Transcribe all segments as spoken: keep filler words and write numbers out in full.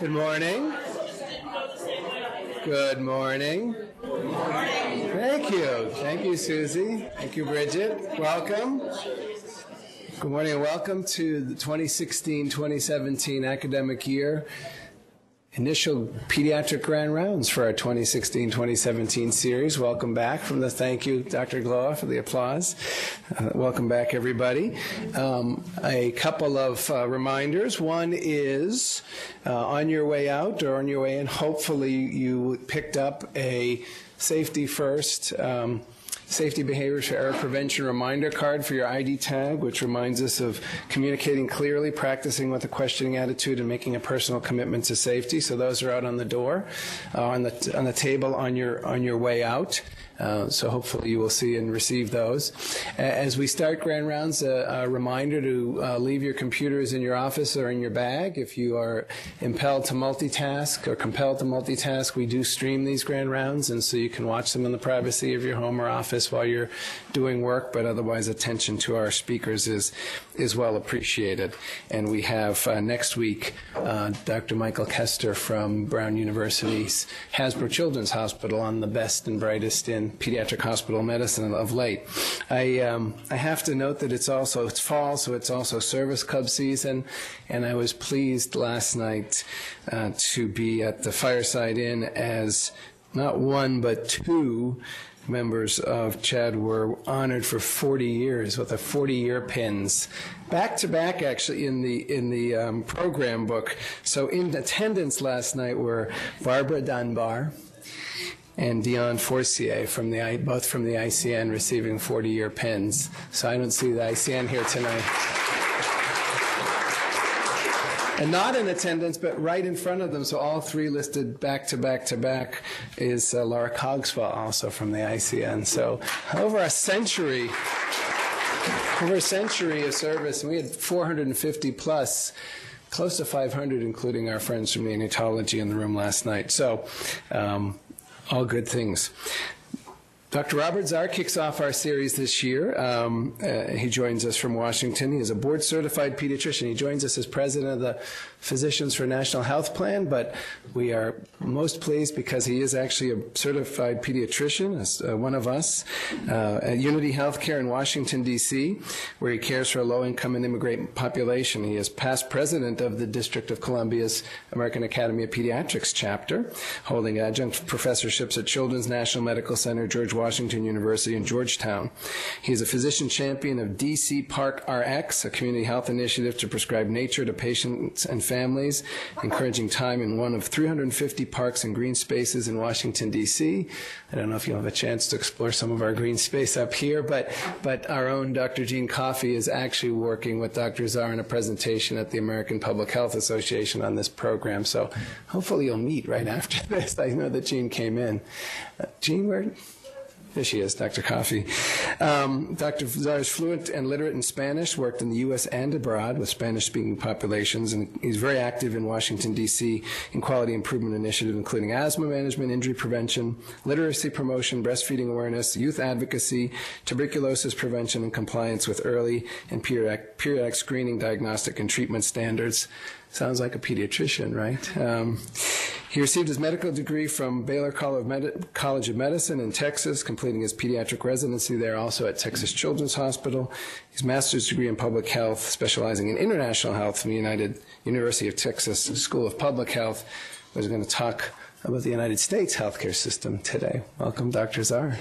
Good morning. Good morning. Good morning. Thank you. Thank you, Susie. Thank you, Bridget. Welcome. Good morning and welcome to the twenty sixteen twenty seventeen academic year. Initial pediatric grand rounds for our twenty sixteen twenty seventeen series. Welcome back from the thank you, Doctor Gloa, for the applause. Uh, welcome back, everybody. Um, a couple of uh, reminders. One is uh, on your way out or on your way in, hopefully you picked up a Safety First um, Safety Behaviors for Error Prevention Reminder Card for your I D tag, which reminds us of communicating clearly, practicing with a questioning attitude, and making a personal commitment to safety. So those are out on the door, uh, on the on the table on your on your way out. Uh, so hopefully you will see and receive those. As we start grand rounds, a, a reminder to uh, leave your computers in your office or in your bag. If you are impelled to multitask or compelled to multitask, we do stream these grand rounds, and so you can watch them in the privacy of your home or office while you're doing work, but otherwise attention to our speakers is, is well appreciated. And we have uh, next week uh, Doctor Michael Kester from Brown University's Hasbro Children's Hospital on the best and brightest in pediatric hospital medicine of late. I um, I have to note that it's also it's fall, so it's also service club season, and I was pleased last night uh, to be at the Fireside Inn as not one but two members of CHAD were honored for forty years with a forty-year pins, back to back actually in the in the um, program book. So in attendance last night were Barbara Dunbar and Dion Forcier, from the, both from the I C N, receiving forty-year pins. So I don't see the I C N here tonight. And not in attendance, but right in front of them, so all three listed back to back to back, is uh, Laura Cogswell, also from the I C N. So over a century, over a century of service, and we had four hundred fifty plus, close to five hundred, including our friends from neonatology in the room last night. So. Um, All good things. Doctor Robert Zarr kicks off our series this year. Um, uh, he joins us from Washington. He is a board-certified pediatrician. He joins us as president of the Physicians for a National Health Plan, but we are most pleased because he is actually a certified pediatrician, as, uh, one of us, uh, at Unity Healthcare in Washington, D C, where he cares for a low-income and immigrant population. He is past president of the District of Columbia's American Academy of Pediatrics chapter, holding adjunct professorships at Children's National Medical Center, George Washington University in Georgetown. He is a physician champion of D C Park R X, a community health initiative to prescribe nature to patients and families, encouraging time in one of three hundred fifty parks and green spaces in Washington, D C. I don't know if you'll have a chance to explore some of our green space up here, but, but our own Doctor Gene Coffey is actually working with Doctor Zarr in a presentation at the American Public Health Association on this program. So hopefully you'll meet right after this. I know that Gene came in. Uh, Gene, where? There she is, Doctor Coffey. Um, Doctor Zarr is fluent and literate in Spanish, worked in the U S and abroad with Spanish-speaking populations, and he's very active in Washington, D C in quality improvement initiatives, including asthma management, injury prevention, literacy promotion, breastfeeding awareness, youth advocacy, tuberculosis prevention, and compliance with early and periodic, periodic screening, diagnostic, and treatment standards. Sounds like a pediatrician, right? Um, he received his medical degree from Baylor College of Medicine in Texas, completing his pediatric residency there also at Texas Children's Hospital. His master's degree in public health, specializing in international health from the United University of Texas School of Public Health. We're going to talk about the United States healthcare system today. Welcome, Doctor Zarr.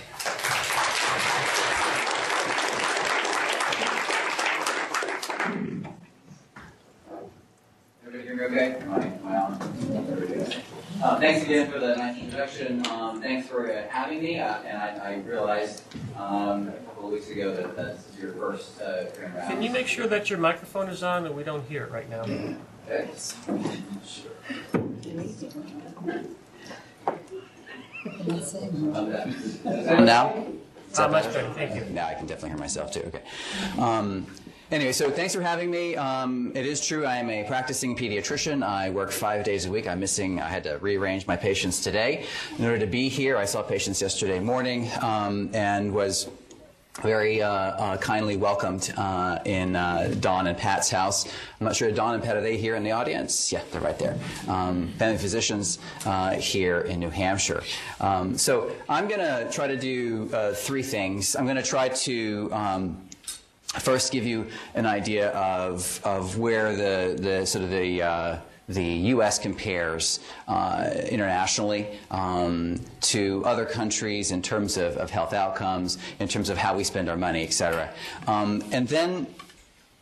Okay. All right. Wow. There it is. Uh, thanks again for the nice introduction. Um, thanks for uh, having me. Uh, and I, I realized um, a couple of weeks ago that that's your first uh, grand round. Can you make sure that your microphone is on and we don't hear it right now? Okay. Sure. Now? Uh, much better. Thank you. Now I can definitely hear myself too. Okay. Um, Anyway, so thanks for having me. Um, it is true I am a practicing pediatrician. I work five days a week. I'm missing, I had to rearrange my patients today in order to be here. I saw patients yesterday morning um, and was very uh, uh, kindly welcomed uh, in uh, Don and Pat's house. I'm not sure, Don and Pat, are they here in the audience? Yeah, they're right there. Um, family physicians uh, here in New Hampshire. Um, so I'm going to try to do uh, three things. I'm going to try to um, first give you an idea of, of where the, the sort of the uh, the U S compares uh, internationally um, to other countries in terms of, of health outcomes, in terms of how we spend our money, et cetera. Um, and then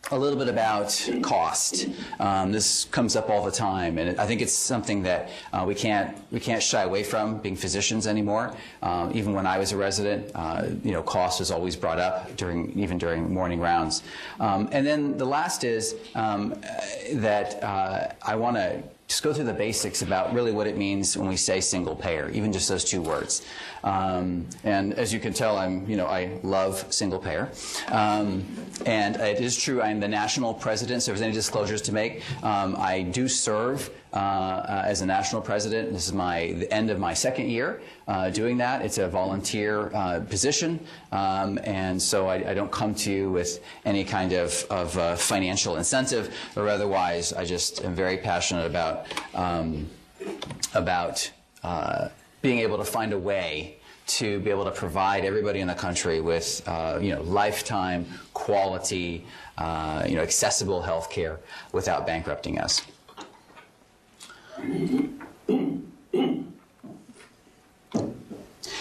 a little bit about cost. Um, this comes up all the time, and I think it's something that uh, we can't we can't shy away from being physicians anymore. Um, even when I was a resident, uh, you know, cost was always brought up during even during morning rounds. Um, and then the last is um, that uh, I want to just go through the basics about really what it means when we say single payer, even just those two words. Um, and as you can tell, I'm, you know, I love single payer. Um, and it is true, I'm the national president, so if there's any disclosures to make, um, I do serve uh, uh, as a national president. This is my, the end of my second year uh, doing that. It's a volunteer uh, position, um, and so I, I don't come to you with any kind of, of uh, financial incentive or otherwise. I just am very passionate about Um, about uh, being able to find a way to be able to provide everybody in the country with uh, you know, lifetime, quality, uh, you know, accessible health care without bankrupting us.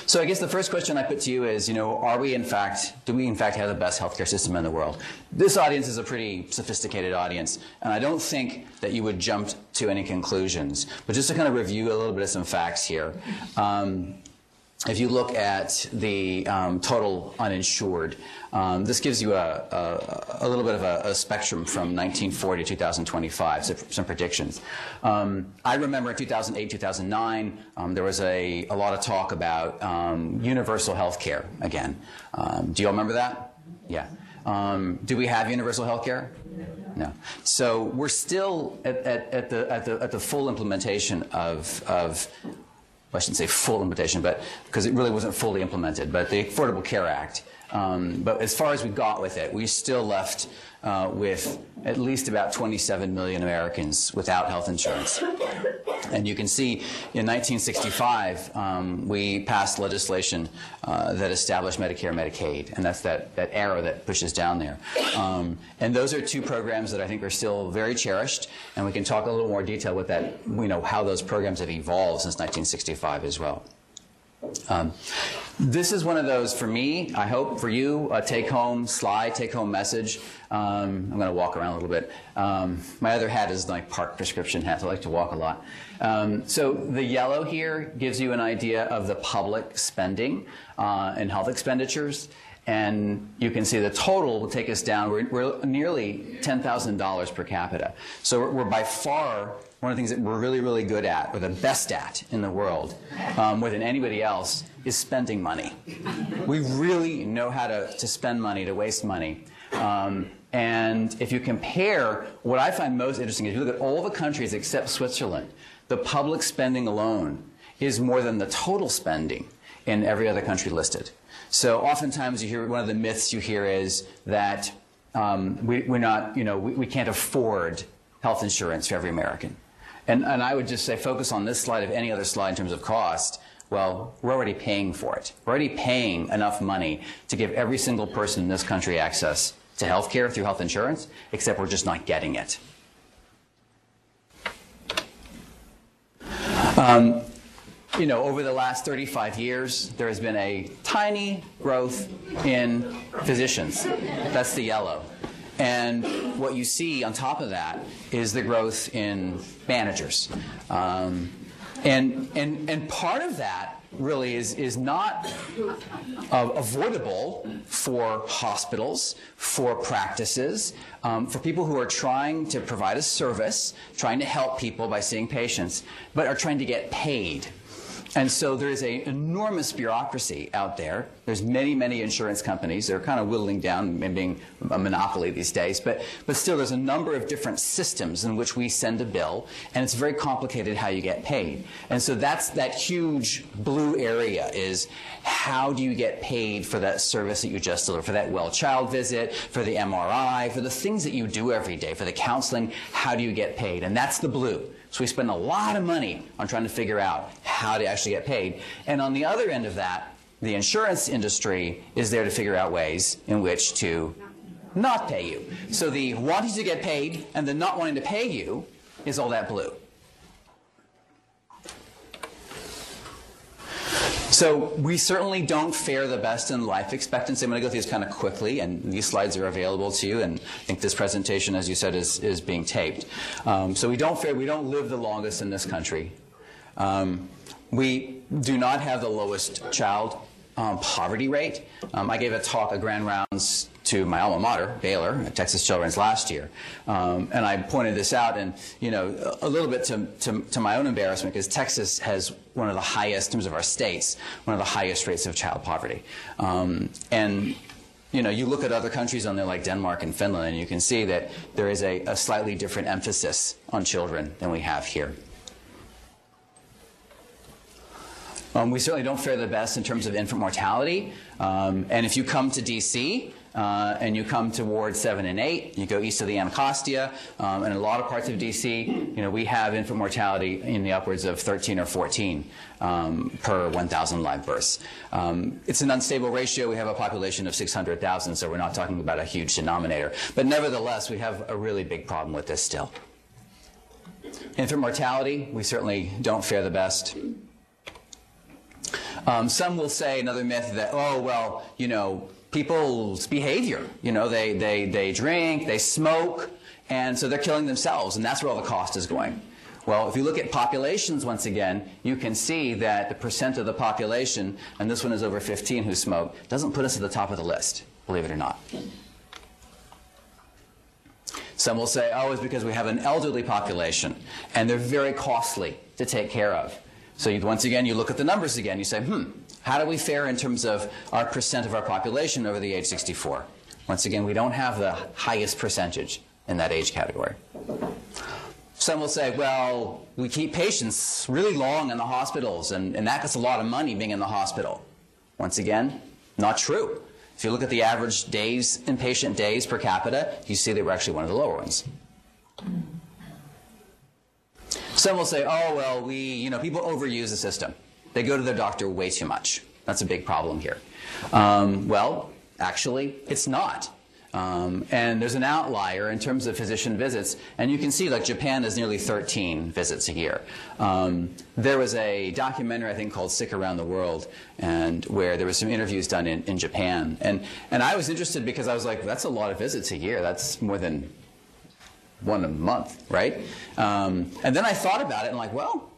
So I guess the first question I put to you is, you know, are we in fact, do we in fact have the best healthcare system in the world? This audience is a pretty sophisticated audience, and I don't think that you would jump to any conclusions. But just to kind of review a little bit of some facts here, um, if you look at the um, total uninsured, um, this gives you a, a, a little bit of a, a spectrum from nineteen forty to two thousand twenty-five, so some predictions. Um, I remember in two thousand eight, two thousand nine, um, there was a, a lot of talk about um, universal health care again. Um, do you all remember that? Yeah. Um, do we have universal health care? No. So we're still at, at, at, the, at, the, at the full implementation of, of I shouldn't say full implementation, but because it really wasn't fully implemented, but the Affordable Care Act. Um, but as far as we got with it, we still left uh, with at least about twenty-seven million Americans without health insurance. And you can see in nineteen sixty-five, um, we passed legislation uh, that established Medicare and Medicaid, and that's that, that arrow that pushes down there. Um, and those are two programs that I think are still very cherished, and we can talk a little more detail with that, you know, how those programs have evolved since nineteen sixty-five as well. Um, this is one of those, for me, I hope for you, a take-home slide, take-home message. Um, I'm going to walk around a little bit. Um, my other hat is my park prescription hat. So I like to walk a lot. Um, so the yellow here gives you an idea of the public spending uh, and health expenditures. And you can see the total will take us down. We're, we're nearly ten thousand dollars per capita. So we're, we're by far one of the things that we're really, really good at, or the best at in the world, um, more than anybody else, is spending money. We really know how to, to spend money, to waste money. Um, and if you compare, what I find most interesting is if you look at all the countries except Switzerland, the public spending alone is more than the total spending in every other country listed. So oftentimes you hear, one of the myths you hear is that um, we, we're not, you know, we, we can't afford health insurance for every American. And, and I would just say focus on this slide of any other slide in terms of cost. Well, we're already paying for it. We're already paying enough money to give every single person in this country access to health care through health insurance, except we're just not getting it. Um, You know, over the last thirty-five years, there has been a tiny growth in physicians. That's the yellow. And what you see on top of that is the growth in managers. Um, and, and, and part of that really is, is not uh, avoidable for hospitals, for practices, um, for people who are trying to provide a service, trying to help people by seeing patients, but are trying to get paid. And so there is an enormous bureaucracy out there. There's many, many insurance companies. They're kind of whittling down and being a monopoly these days. But, but still, there's a number of different systems in which we send a bill, and it's very complicated how you get paid. And so that's that huge blue area is how do you get paid for that service that you just delivered, for that well child visit, for the M R I, for the things that you do every day, for the counseling, how do you get paid? And that's the blue. So we spend a lot of money on trying to figure out how to actually get paid. And on the other end of that, the insurance industry is there to figure out ways in which to not pay you. So the wanting to get paid and the not wanting to pay you is all that blue. So we certainly don't fare the best in life expectancy. I'm going to go through this kind of quickly, and these slides are available to you. And I think this presentation, as you said, is, is being taped. Um, so we don't fare, we don't live the longest in this country. Um, we do not have the lowest child um, poverty rate. Um, I gave a talk, a grand rounds, to my alma mater, Baylor, at Texas Children's last year. Um, and I pointed this out, and you know, a little bit to, to, to my own embarrassment, because Texas has one of the highest, in terms of our states, one of the highest rates of child poverty. Um, and you know, you look at other countries on there like Denmark and Finland, and you can see that there is a, a slightly different emphasis on children than we have here. Um, we certainly don't fare the best in terms of infant mortality. Um, and if you come to D C, Uh, and you come to Ward seven and eight, you go east of the Anacostia, um, and in a lot of parts of D C, you know, we have infant mortality in the upwards of thirteen or fourteen um, per one thousand live births. Um, it's an unstable ratio. We have a population of six hundred thousand, so we're not talking about a huge denominator. But nevertheless, we have a really big problem with this still. Infant mortality, we certainly don't fare the best. Um, some will say, another myth, that, oh, well, you know, people's behavior, you know, they, they, they drink, they smoke, and so they're killing themselves, and that's where all the cost is going. Well, if you look at populations once again, you can see that the percent of the population, and this one is over fifteen who smoke, doesn't put us at the top of the list, believe it or not. Some will say, oh, it's because we have an elderly population, and they're very costly to take care of. So you, once again, you look at the numbers again, you say, hmm, how do we fare in terms of our percent of our population over the age sixty-four? Once again, we don't have the highest percentage in that age category. Some will say, well, we keep patients really long in the hospitals, and, and that costs a lot of money being in the hospital. Once again, not true. If you look at the average days, inpatient days per capita, you see that we're actually one of the lower ones. Some will say, oh, well, we, you know, people overuse the system. They go to their doctor way too much. That's a big problem here. Um, well, actually, it's not. Um, and there's an outlier in terms of physician visits. And you can see, like, Japan is nearly thirteen visits a year. Um, there was a documentary, I think, called Sick Around the World, and where there was some interviews done in, in Japan. And, and I was interested because I was like, that's a lot of visits a year. That's more than one a month, right? Um, and then I thought about it and like, well,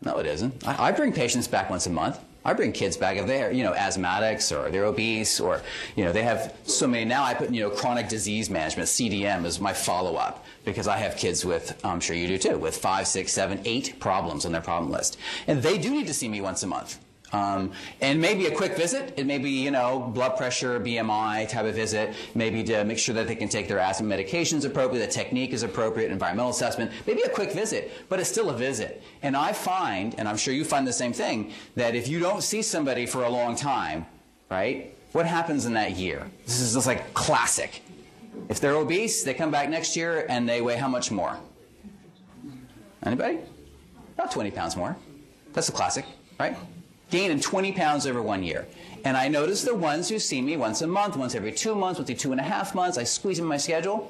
no, it isn't. I, I bring patients back once a month. I bring kids back if they're, you know, asthmatics or they're obese or, you know, they have so many. Now I put, you know, chronic disease management, C D M, as my follow-up because I have kids with, I'm sure you do too, with five, six, seven, eight problems on their problem list. And they do need to see me once a month. Um, and maybe a quick visit. It may be, you know, blood pressure, B M I type of visit, maybe to make sure that they can take their asthma medications appropriately, the technique is appropriate, environmental assessment, maybe a quick visit, but it's still a visit. And I find, and I'm sure you find the same thing, that if you don't see somebody for a long time, right, what happens in that year? This is just like classic. If they're obese, they come back next year and they weigh how much more? Anybody? About twenty pounds more. That's a classic, right? Gain in twenty pounds over one year. And I notice the ones who see me once a month, once every two months, once every two and a half months, I squeeze in my schedule,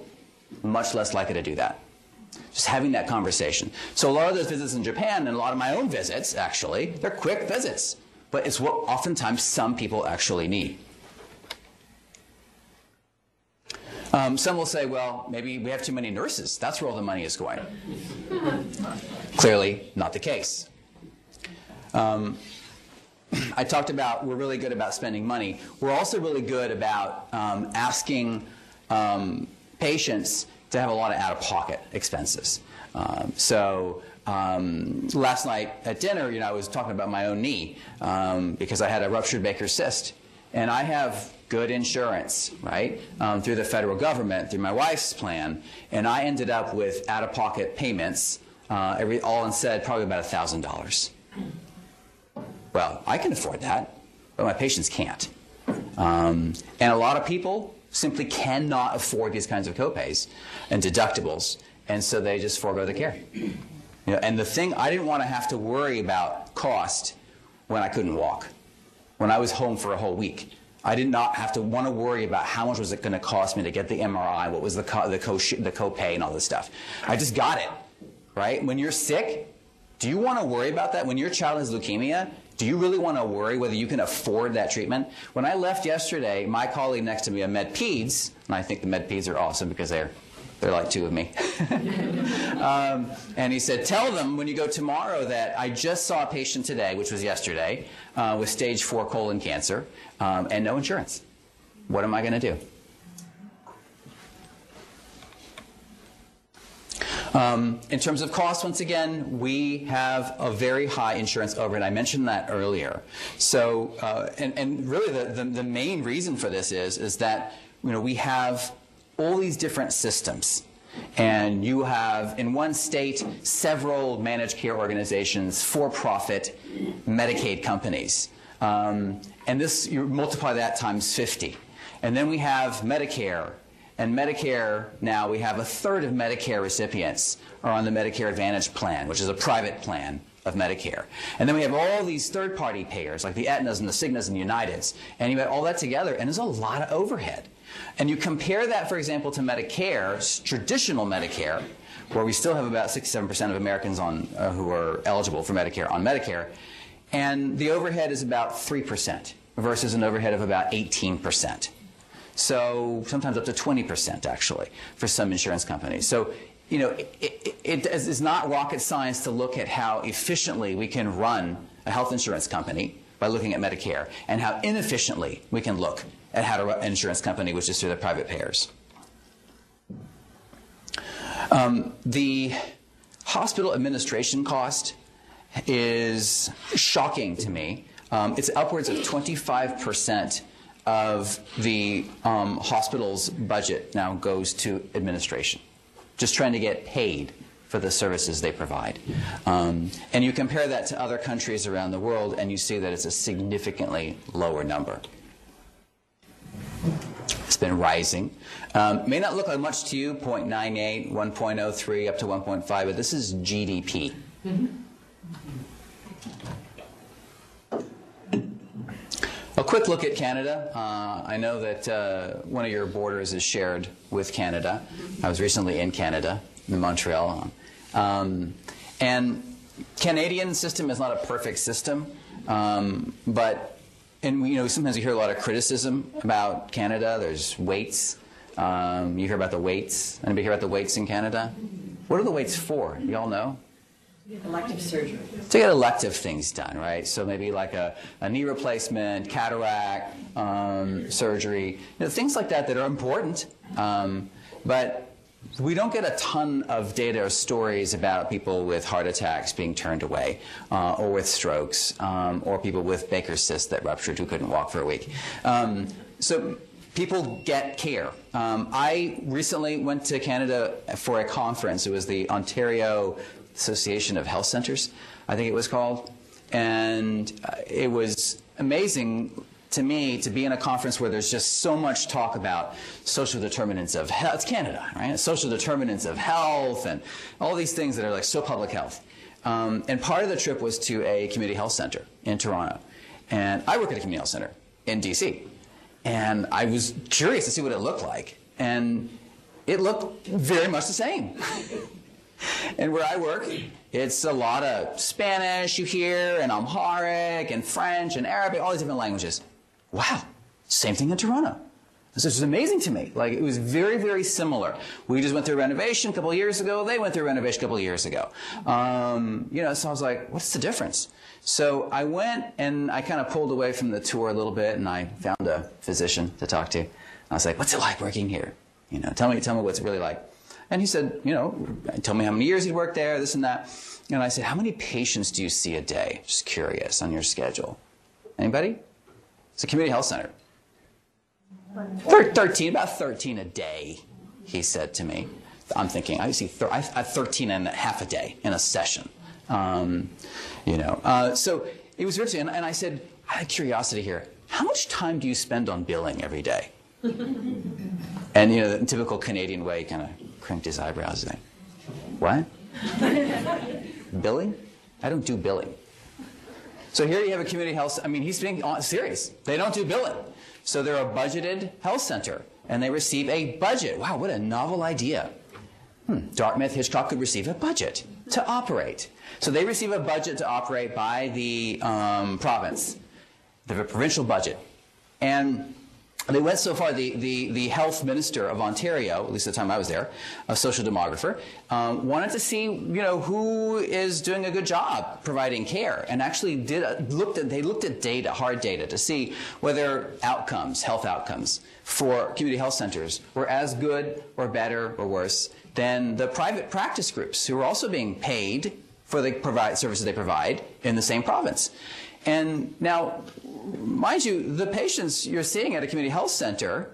much less likely to do that. Just having that conversation. So a lot of those visits in Japan and a lot of my own visits, actually, they're quick visits. But it's what oftentimes some people actually need. Um, some will say, well, maybe we have too many nurses. That's where all the money is going. Clearly not the case. Um, I talked about we're really good about spending money. We're also really good about um, asking um, patients to have a lot of out-of-pocket expenses. Um, so Um, last night at dinner, you know, I was talking about my own knee um, because I had a ruptured Baker's cyst. And I have good insurance, right, um, through the federal government, through my wife's plan. And I ended up with out-of-pocket payments, uh, every, all in said, probably about one thousand dollars. Well, I can afford that, but my patients can't. Um, and a lot of people simply cannot afford these kinds of copays and deductibles, and so they just forego the care. You know, and the thing, I didn't want to have to worry about cost when I couldn't walk, when I was home for a whole week. I did not have to want to worry about how much was it going to cost me to get the M R I, what was the, co the, co the copay, and all this stuff. I just got it, right? When you're sick, do you want to worry about that? When your child has leukemia, do you really want to worry whether you can afford that treatment? When I left yesterday, my colleague next to me, a med-peds, and I think the med-peds are awesome because they're, they're like two of me. um, and he said, tell them when you go tomorrow that I just saw a patient today, which was yesterday, uh, with stage four colon cancer um, and no insurance. What am I going to do? Um, in terms of cost, once again, we have a very high insurance overhead. I mentioned that earlier. So, uh, and, and really the, the, the main reason for this is, is that, you know, we have all these different systems. And you have, in one state, several managed care organizations, for-profit Medicaid companies. Um, and this, you multiply that times fifty. And then we have Medicare. And Medicare, now we have a third of Medicare recipients are on the Medicare Advantage plan, which is a private plan of Medicare. And then we have all these third-party payers, like the Aetnas and the Cignas and the Uniteds. And you add all that together, and there's a lot of overhead. And you compare that, for example, to Medicare, traditional Medicare, where we still have about sixty-seven percent of Americans on, uh, who are eligible for Medicare on Medicare. And the overhead is about three percent versus an overhead of about eighteen percent. So sometimes up to twenty percent, actually, for some insurance companies. So, you know, it, it, it is not rocket science to look at how efficiently we can run a health insurance company by looking at Medicare, and how inefficiently we can look at how to run an insurance company, which is through the private payers. Um, the hospital administration cost is shocking to me. Um, it's upwards of twenty-five percent. Of the um, hospital's budget now goes to administration, just trying to get paid for the services they provide. Um, and you compare that to other countries around the world, and you see that it's a significantly lower number. It's been rising. Um, may not look like much to you, zero point nine eight, one point oh three, up to one point five, but this is G D P. A quick look at Canada. Uh, I know that uh, one of your borders is shared with Canada. I was recently in Canada, in Montreal. Um, and Canadian system is not a perfect system, um, but and you know sometimes you hear a lot of criticism about Canada. There's waits. Um, you hear about the waits. Anybody hear about the waits in Canada? What are the waits for? You all know? Elective surgery. To get elective things done, right? So maybe like a, a knee replacement, cataract, um, surgery, you know, things like that that are important. Um, but we don't get a ton of data or stories about people with heart attacks being turned away, uh, or with strokes, um, or people with Baker's cyst that ruptured who couldn't walk for a week. Um, so people get care. Um, I recently went to Canada for a conference. It was the Ontario Association of Health Centers, I think it was called. And it was amazing to me to be in a conference where there's just so much talk about social determinants of health. It's Canada, right? Social determinants of health and all these things that are like so public health. Um, and part of the trip was to a community health center in Toronto. And I work at a community health center in D C. And I was curious to see what it looked like. And it looked very much the same. And where I work, it's a lot of Spanish you hear, and Amharic, and French, and Arabic, all these different languages. Wow, same thing in Toronto. This is amazing to me. Like, it was very, very similar. We just went through a renovation a couple of years ago. They went through a renovation a couple of years ago. Um, you know, so I was like, what's the difference? So I went, and I kind of pulled away from the tour a little bit, and I found a physician to talk to. I was like, what's it like working here? You know, tell me, tell me what it's really like. And he said, you know, tell me how many years he worked there, this and that. And I said, how many patients do you see a day? Just curious, on your schedule. Anybody? It's a community health center. thirteen, about thirteen a day, he said to me. I'm thinking, I see thir I, I thirteen and a half a day in a session. Um, you know, uh, so it was interesting. And, and I said, I had curiosity here. How much time do you spend on billing every day? And, you know, the typical Canadian way, kind of crinked his eyebrows and like, what? Billing? I don't do billing. So here you have a community health, I mean, he's being serious. They don't do billing. So they're a budgeted health center, and they receive a budget. Wow, what a novel idea. Hmm, Dartmouth, Hitchcock could receive a budget to operate. So they receive a budget to operate by the um, province, the provincial budget. And they went so far, the, the, the health minister of Ontario, at least the time I was there, a social demographer, um, wanted to see, you know, who is doing a good job providing care, and actually did a, looked at, they looked at data, hard data, to see whether outcomes, health outcomes for community health centers were as good or better or worse than the private practice groups who were also being paid for the provide, services they provide in the same province. And now, mind you, the patients you're seeing at a community health center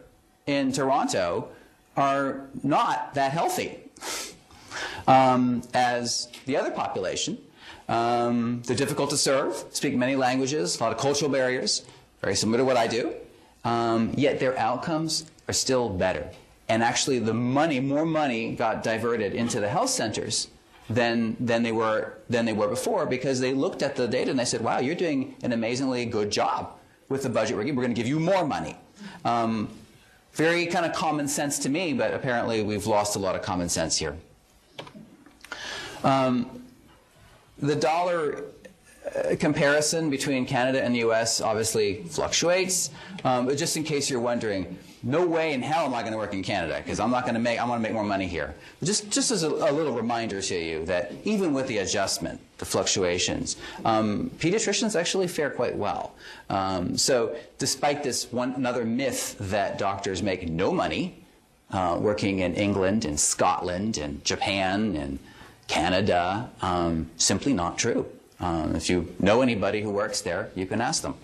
in Toronto are not that healthy um, as the other population. Um, they're difficult to serve, speak many languages, a lot of cultural barriers, very similar to what I do. Um, yet their outcomes are still better. And actually the money, more money got diverted into the health centers than, than, they were, than they were before, because they looked at the data and they said, wow, you're doing an amazingly good job with the budget we're giving. We're going to give you more money. Um, very kind of common sense to me, but apparently we've lost a lot of common sense here. Um, the dollar uh, comparison between Canada and the U S obviously fluctuates, um, but just in case you're wondering, no way in hell am I going to work in Canada, because I'm not going to make, I want to make more money here. Just, just as a, a little reminder to you that even with the adjustment, the fluctuations, um, pediatricians actually fare quite well. Um, so despite this one, another myth that doctors make no money uh, working in England and Scotland and Japan and Canada, um, simply not true. Um, if you know anybody who works there, you can ask them.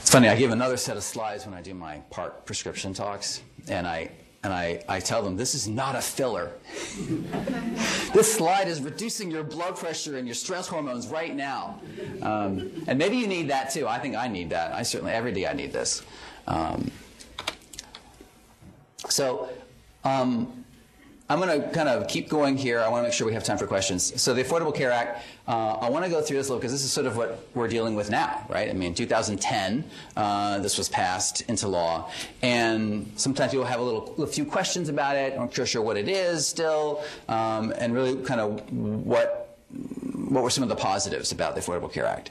It's funny, I give another set of slides when I do my part prescription talks, and I, and I, I tell them, this is not a filler. This slide is reducing your blood pressure and your stress hormones right now. Um, and maybe you need that too. I think I need that. I certainly, every day I need this. Um, so um, I'm going to kind of keep going here. I want to make sure we have time for questions. So the Affordable Care Act, uh, I want to go through this a little because this is sort of what we're dealing with now, right? I mean, two thousand ten, uh, this was passed into law. And sometimes you'll have a little, a few questions about it. I'm not sure what it is still, um, and really kind of what, what were some of the positives about the Affordable Care Act.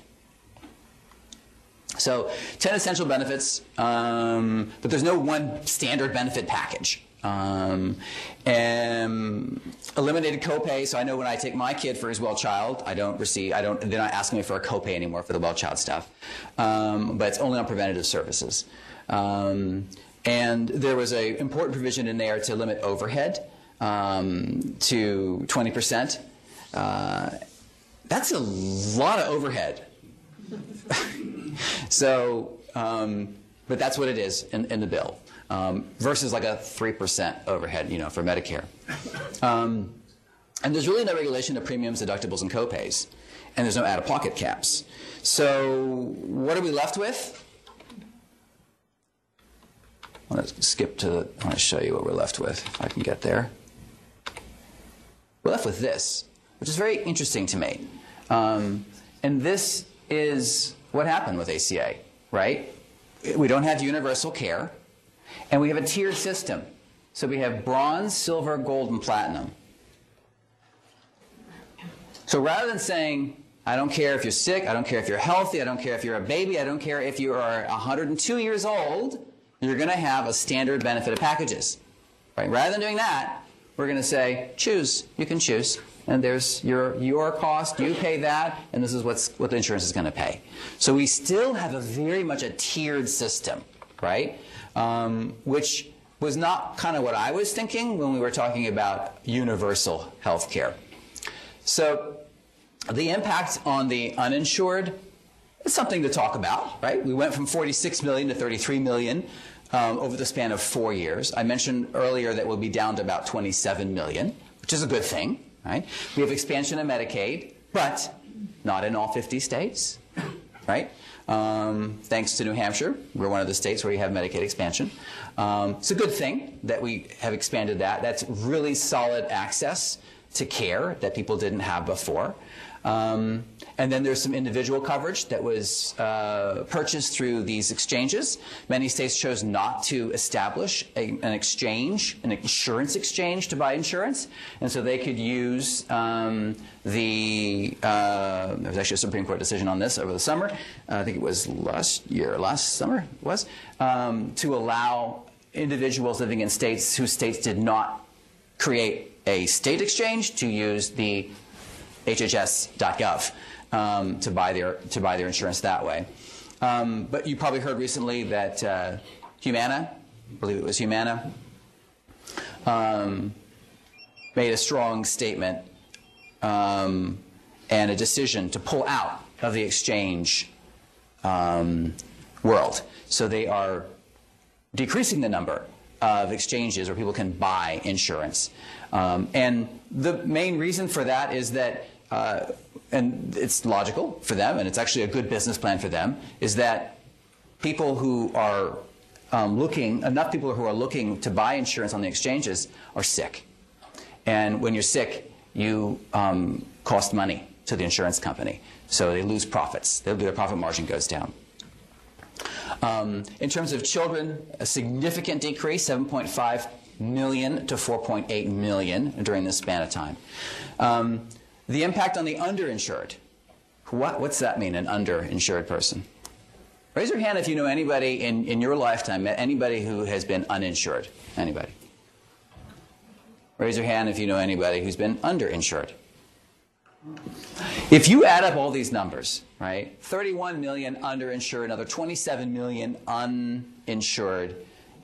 So ten essential benefits, um, but there's no one standard benefit package. Um, and eliminated copay. So I know when I take my kid for his well child, I don't receive, I don't, they're not asking me for a copay anymore for the well child stuff. Um, but it's only on preventative services. Um, and there was an important provision in there to limit overhead um, to twenty percent. Uh, that's a lot of overhead. So, um, but that's what it is in, in the bill. Um, versus like a three percent overhead, you know, for Medicare. Um, and there's really no regulation of premiums, deductibles, and copays. And there's no out-of-pocket caps. So what are we left with? I want to skip to, I want to show you what we're left with, if I can get there. We're left with this, which is very interesting to me. Um, and this is what happened with A C A, right? We don't have universal care. And we have a tiered system. So we have bronze, silver, gold, and platinum. So rather than saying, I don't care if you're sick, I don't care if you're healthy, I don't care if you're a baby, I don't care if you are one hundred two years old, you're going to have a standard benefit of packages. Right? Rather than doing that, we're going to say, choose. You can choose. And there's your, your cost, you pay that, and this is what's, what the insurance is going to pay. So we still have a very much a tiered system. right? Um, which was not kind of what I was thinking when we were talking about universal health care. So the impact on the uninsured is something to talk about, right? We went from forty-six million to thirty-three million um, over the span of four years. I mentioned earlier that we'll be down to about twenty-seven million, which is a good thing, right? We have expansion of Medicaid, but not in all fifty states, right? Um, thanks to New Hampshire, we're one of the states where you have Medicaid expansion. Um, it's a good thing that we have expanded that. That's really solid access to care that people didn't have before. Um, and then there's some individual coverage that was uh, purchased through these exchanges. Many states chose not to establish a, an exchange, an insurance exchange to buy insurance, and so they could use um, the, uh, there was actually a Supreme Court decision on this over the summer, I think it was last year, last summer it was, um, to allow individuals living in states whose states did not create a state exchange to use the H H S dot gov um, to buy their to buy their insurance that way. Um, but you probably heard recently that uh, Humana, I believe it was Humana, um, made a strong statement um, and a decision to pull out of the exchange um, world. So they are decreasing the number of exchanges where people can buy insurance. Um, and the main reason for that is that, uh, and it's logical for them, and it's actually a good business plan for them, is that people who are um, looking, enough people who are looking to buy insurance on the exchanges are sick. And when you're sick, you um, cost money to the insurance company. So they lose profits. Their, their profit margin goes down. Um, in terms of children, a significant decrease, seven point five million to four point eight million during this span of time. Um, the impact on the underinsured. What, what's that mean, an underinsured person? Raise your hand if you know anybody in, in your lifetime, anybody who has been uninsured. Anybody? Raise your hand if you know anybody who's been underinsured. If you add up all these numbers, right, thirty-one million underinsured, another twenty-seven million uninsured,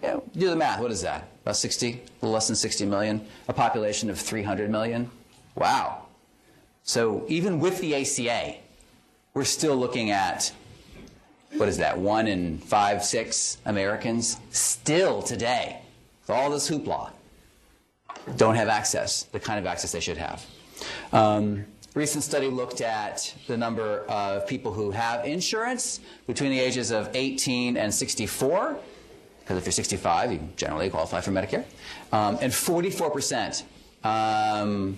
you know, do the math, what is that? About sixty, a little less than sixty million, a population of three hundred million. Wow. So even with the A C A, we're still looking at, what is that, one in five, six Americans still today, with all this hoopla, don't have access, the kind of access they should have. Um, recent study looked at the number of people who have insurance between the ages of eighteen and sixty-four, because if you're sixty-five, you generally qualify for Medicare. Um, and forty-four percent um,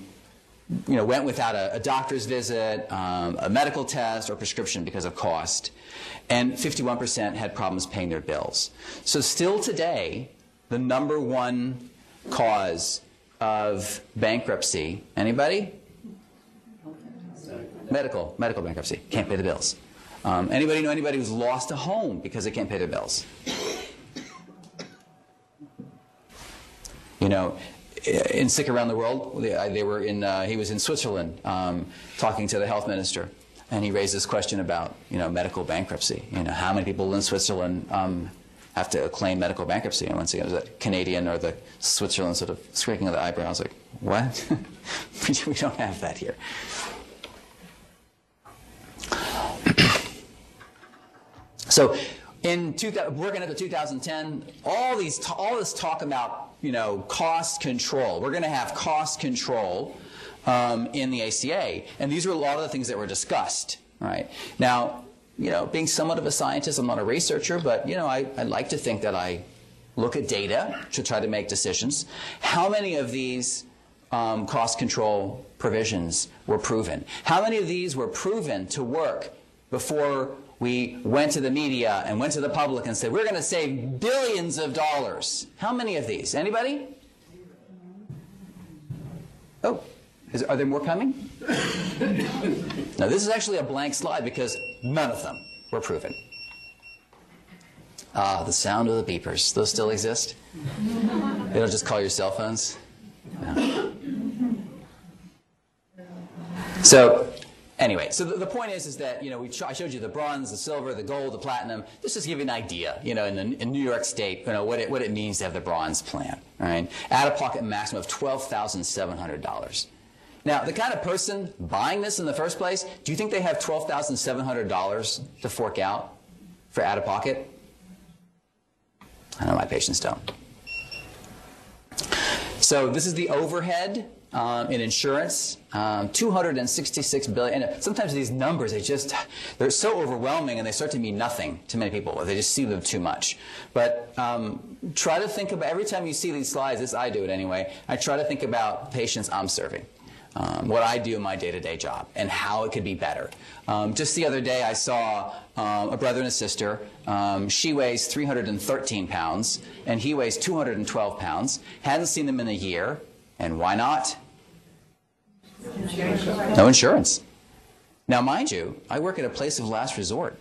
you know, went without a, a doctor's visit, um, a medical test, or prescription because of cost. And fifty-one percent had problems paying their bills. So still today, the number one cause of bankruptcy, anybody? Medical, medical bankruptcy, can't pay the bills. Um, anybody know anybody who's lost a home because they can't pay their bills? You know, in Sick Around the World, they were in, uh, he was in Switzerland um, talking to the health minister, and he raised this question about, you know, medical bankruptcy. You know, how many people in Switzerland um, have to claim medical bankruptcy? And once again, it was that Canadian or the Switzerland sort of scraping of the eyebrows, like, what? We don't have that here. So, in two, working up to two thousand ten, all these, all this talk about, you know, cost control. We're going to have cost control um, in the A C A, and these were a lot of the things that were discussed. Right now, you know, being somewhat of a scientist, I'm not a researcher, but you know, I, I like to think that I look at data to try to make decisions. How many of these um, cost control provisions were proven? How many of these were proven to work before we went to the media and went to the public and said, we're going to save billions of dollars? How many of these? Anybody? Oh, is, are there more coming? No, this is actually a blank slide because none of them were proven. Ah, the sound of the beepers. Those still exist? They don't just call your cell phones? No. So Anyway, so the, the point is, is that, you know, we sh I showed you the bronze, the silver, the gold, the platinum. This just to give you an idea, you know, in, the, in New York State, you know, what it, what it means to have the bronze plan, all right? Out-of-pocket maximum of twelve thousand seven hundred dollars. Now, the kind of person buying this in the first place, do you think they have twelve thousand seven hundred dollars to fork out for out-of-pocket? I know my patients don't. So this is the overhead um, in insurance, um, two hundred sixty-six billion dollars. And sometimes these numbers, they just, they're so overwhelming and they start to mean nothing to many people. They just see them too much. But um, try to think about, every time you see these slides, this I do it anyway, I try to think about patients I'm serving. Um, what I do in my day-to-day job and how it could be better. Um, just the other day I saw um, a brother and a sister. Um, she weighs three hundred thirteen pounds and he weighs two hundred twelve pounds. Hadn't seen them in a year. And why not? No insurance. Now mind you, I work at a place of last resort.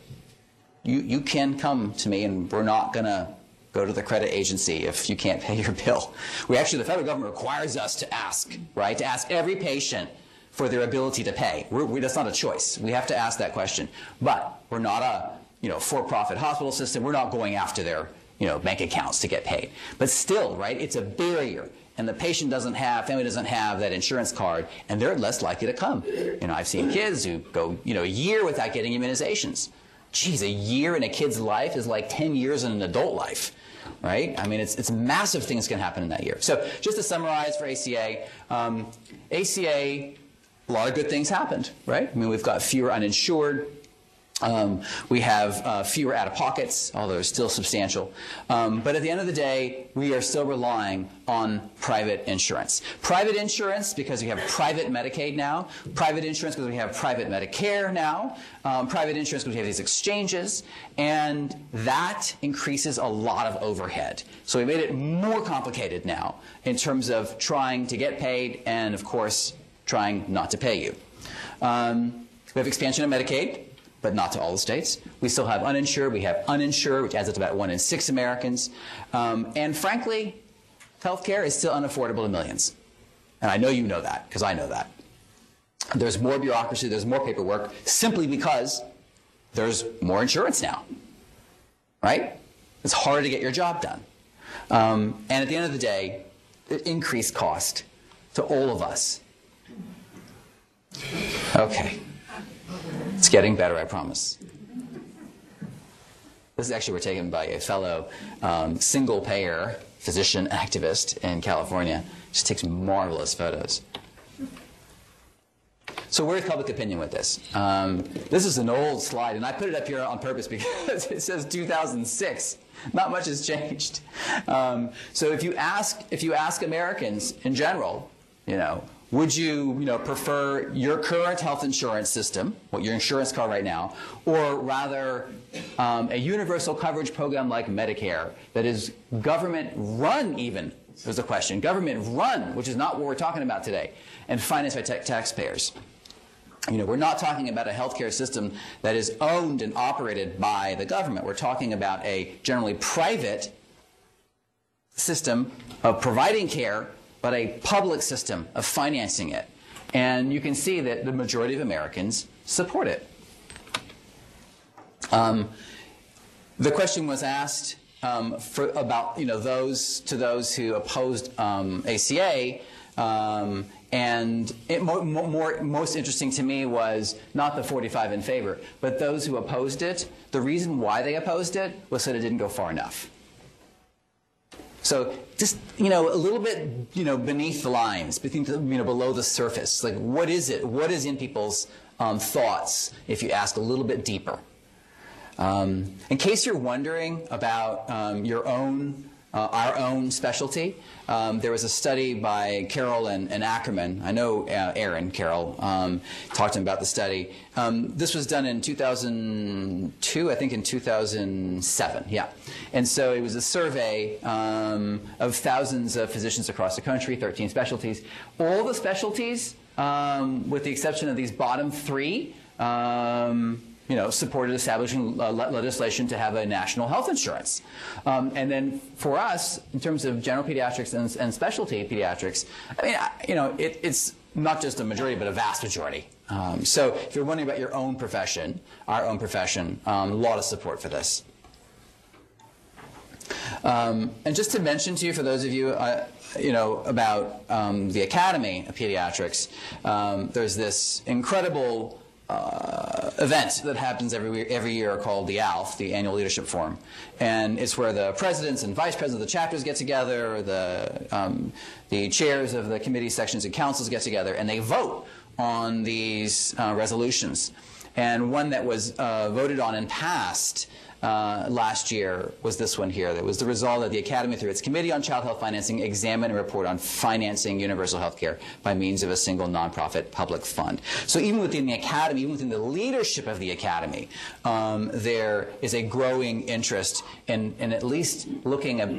You, you can come to me and we're not going to go to the credit agency if you can't pay your bill. We actually, the federal government requires us to ask, right? To ask every patient for their ability to pay. We're, we, that's not a choice. We have to ask that question. But we're not a, you know, for-profit hospital system. We're not going after their, you know, bank accounts to get paid. But still, right? It's a barrier, and the patient doesn't have, family doesn't have that insurance card, and they're less likely to come. You know, I've seen kids who go, you know, a year without getting immunizations. Geez, a year in a kid's life is like ten years in an adult life, right? I mean, it's, it's massive things can happen in that year. So just to summarize for A C A, um, A C A, a lot of good things happened, right? I mean, we've got fewer uninsured. Um, we have uh, fewer out-of-pockets, although it's still substantial. Um, but at the end of the day, we are still relying on private insurance. Private insurance because we have private Medicaid now. Private insurance because we have private Medicare now. Um, private insurance because we have these exchanges. And that increases a lot of overhead. So we made it more complicated now in terms of trying to get paid and, of course, trying not to pay you. Um, we have expansion of Medicaid, but not to all the states. We still have uninsured. We have uninsured, which adds up to about one in six Americans. Um, and frankly, healthcare is still unaffordable to millions. And I know you know that, because I know that. There's more bureaucracy. There's more paperwork, simply because there's more insurance now, right? It's harder to get your job done. Um, and at the end of the day, it increased cost to all of us. Okay. It's getting better, I promise. This is actually were taken by a fellow um, single-payer physician activist in California. She takes marvelous photos. So where's public opinion with this? Um, this is an old slide, and I put it up here on purpose because it says two thousand six. Not much has changed. Um, so if you ask, if you ask Americans in general, you know, would you, you know, prefer your current health insurance system, what your insurance card right now, or rather um, a universal coverage program like Medicare that is government-run even, there's a question, government-run, which is not what we're talking about today, and financed by ta taxpayers. You know, we're not talking about a healthcare system that is owned and operated by the government. We're talking about a generally private system of providing care, but a public system of financing it. And you can see that the majority of Americans support it. Um, the question was asked um, for, about, you know, those to those who opposed um, A C A, um, and it mo mo more, most interesting to me was not the forty-five in favor, but those who opposed it. The reason why they opposed it was that it didn't go far enough. So just, you know, a little bit, you know, beneath the lines, beneath, you know, below the surface. Like, what is it? What is in people's um, thoughts if you ask a little bit deeper? Um, in case you're wondering about um, your own, uh, our own specialty, um, there was a study by Carroll and, and Ackerman. I know uh, Aaron Carroll um, talked to him about the study. Um, this was done in two thousand two, I think in two thousand seven, yeah. And so it was a survey um, of thousands of physicians across the country, thirteen specialties. All the specialties, um, with the exception of these bottom three, um, you know, supported establishing uh, le legislation to have a national health insurance. Um, and then for us, in terms of general pediatrics and, and specialty pediatrics, I mean, I, you know, it, it's not just a majority, but a vast majority. Um, so if you're wondering about your own profession, our own profession, um, a lot of support for this. Um, and just to mention to you, for those of you, uh, you know, about um, the Academy of Pediatrics, um, there's this incredible Uh, event that happens every every year called the A L F, the Annual Leadership Forum, and it's where the presidents and vice presidents of the chapters get together, or the um, the chairs of the committee sections and councils get together, and they vote on these uh, resolutions. And one that was uh, voted on and passed uh, last year was this one here. That was the result that the Academy, through its Committee on Child Health Financing, examine and report on financing universal health care by means of a single nonprofit public fund. So even within the Academy, even within the leadership of the Academy, um, there is a growing interest in, in at least looking at,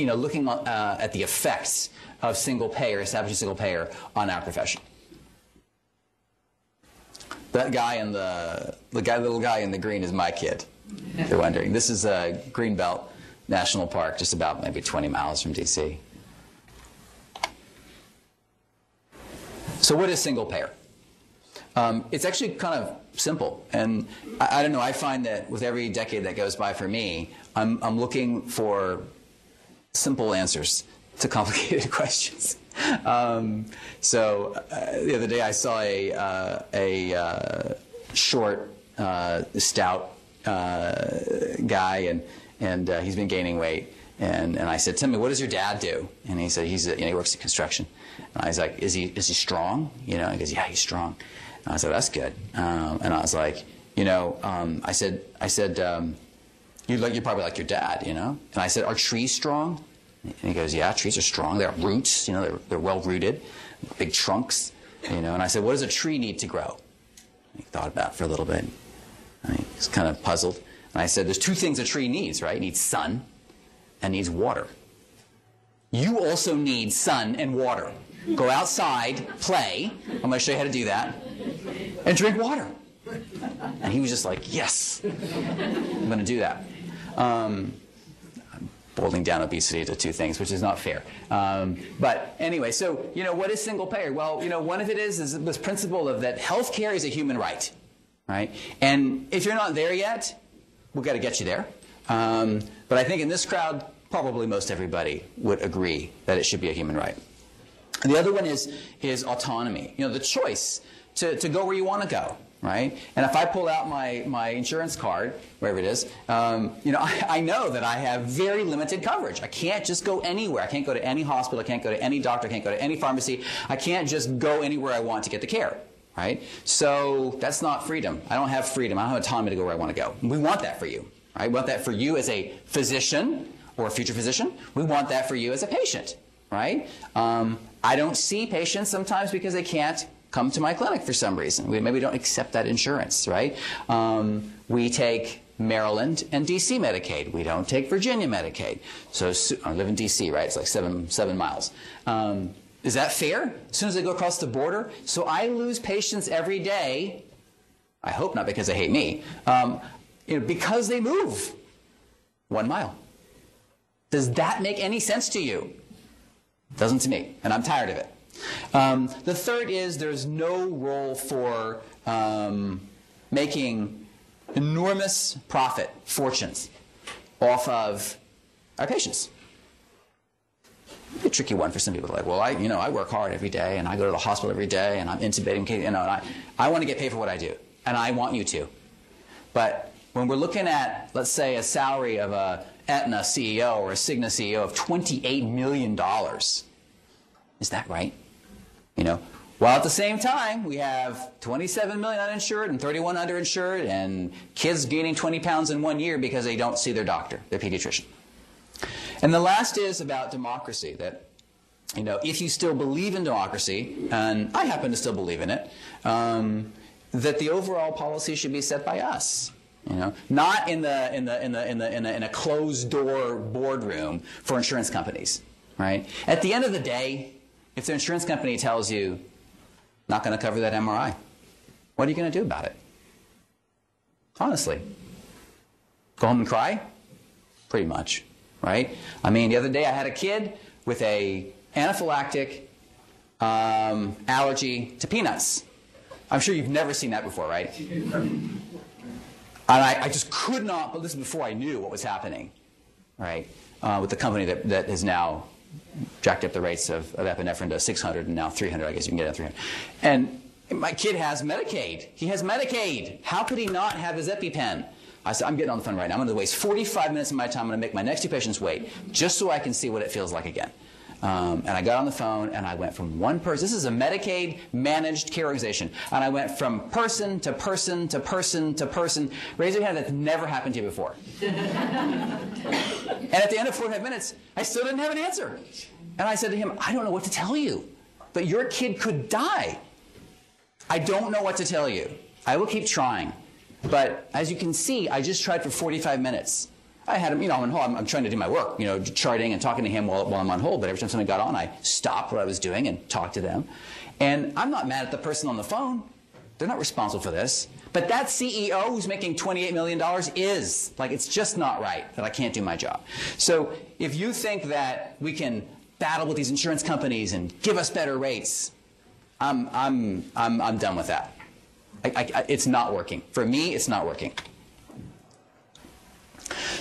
you know, looking uh, at the effects of single payer, establishing single payer on our profession. That guy in the the guy, little guy in the green is my kid, if you're wondering. This is uh, Greenbelt National Park, just about maybe twenty miles from D C. So what is single payer? Um, it's actually kind of simple. And I, I don't know, I find that with every decade that goes by for me, I'm, I'm looking for simple answers to complicated questions. Um, so uh, the other day I saw a, uh, a uh, short, uh, stout uh, guy, and, and uh, he's been gaining weight. And, and I said, tell me, what does your dad do? And he said, he's a, you know, he works in construction. And I was like, is he, is he strong? You know, he goes, yeah, he's strong. And I said, that's good. Um, and I was like, you know, um, I said, I said um, you're, like, you're probably like your dad, you know? And I said, are trees strong? And he goes, yeah, trees are strong. They have roots, you know, they're, they're well-rooted, big trunks, you know. And I said, what does a tree need to grow? And he thought about it for a little bit. And he was kind of puzzled. And I said, there's two things a tree needs, right? It needs sun and needs water. You also need sun and water. Go outside, play. I'm going to show you how to do that. And drink water. And he was just like, yes, I'm going to do that. Um... holding down obesity to two things, which is not fair. Um, but anyway, so, you know, what is single payer? Well, you know, one of it is, is this principle of that healthcare is a human right, right? And if you're not there yet, we've got to get you there. Um, but I think in this crowd, probably most everybody would agree that it should be a human right. And the other one is, is autonomy, you know, the choice to, to go where you want to go. Right? And if I pull out my, my insurance card, wherever it is, um, you know, I, I know that I have very limited coverage. I can't just go anywhere. I can't go to any hospital. I can't go to any doctor. I can't go to any pharmacy. I can't just go anywhere I want to get the care. Right? So that's not freedom. I don't have freedom. I don't have autonomy to go where I want to go. We want that for you. Right? We want that for you as a physician or a future physician. We want that for you as a patient. Right? Um, I don't see patients sometimes because they can't come to my clinic for some reason. We maybe don't accept that insurance, right? Um, we take Maryland and D C Medicaid. We don't take Virginia Medicaid. So I live in D C, right? It's like seven, seven miles. Um, is that fair? As soon as I go across the border? So I lose patients every day. I hope not because they hate me. Um, you know, because they move one mile. Does that make any sense to you? Doesn't to me, and I'm tired of it. Um, the third is there's no role for um, making enormous profit fortunes off of our patients. A tricky one for some people. Like, well, I, you know, I work hard every day, and I go to the hospital every day, and I'm intubating, you know, and I, I want to get paid for what I do, and I want you to. But when we're looking at, let's say, a salary of a Aetna C E O or a Cigna C E O of twenty-eight million dollars, is that right? You know, while at the same time, we have twenty-seven million uninsured and thirty-one underinsured and kids gaining twenty pounds in one year because they don't see their doctor, their pediatrician. And the last is about democracy, that, you know, if you still believe in democracy, and I happen to still believe in it, um, that the overall policy should be set by us. You know, not in the in the in the in the in a, in a closed door boardroom for insurance companies, right? At the end of the day, if the insurance company tells you, not going to cover that M R I, what are you going to do about it? Honestly. Go home and cry? Pretty much, right? I mean, the other day I had a kid with an anaphylactic um, allergy to peanuts. I'm sure you've never seen that before, right? And I, I just could not, but this is before I knew what was happening, right, uh, with the company that, that has now jacked up the rates of, of epinephrine to six hundred and now three hundred, I guess you can get it at three hundred. And my kid has Medicaid. He has Medicaid. How could he not have his EpiPen? I said, I'm getting on the phone right now. I'm going to waste forty-five minutes of my time. I'm going to make my next two patients wait just so I can see what it feels like again. Um, and I got on the phone, and I went from one person. This is a Medicaid-managed care organization. And I went from person to person to person to person. Raise your hand, that's never happened to you before. And at the end of forty-five minutes, I still didn't have an answer. And I said to him, I don't know what to tell you, but your kid could die. I don't know what to tell you. I will keep trying. But as you can see, I just tried for forty-five minutes. I had him, you know, I'm on hold. I'm, I'm trying to do my work, you know, charting and talking to him while, while I'm on hold. But every time something got on, I stopped what I was doing and talked to them. And I'm not mad at the person on the phone. They're not responsible for this. But that C E O who's making twenty-eight million dollars is. Like, it's just not right that I can't do my job. So if you think that we can battle with these insurance companies and give us better rates, I'm, I'm, I'm, I'm done with that. I, I, it's not working. For me, it's not working.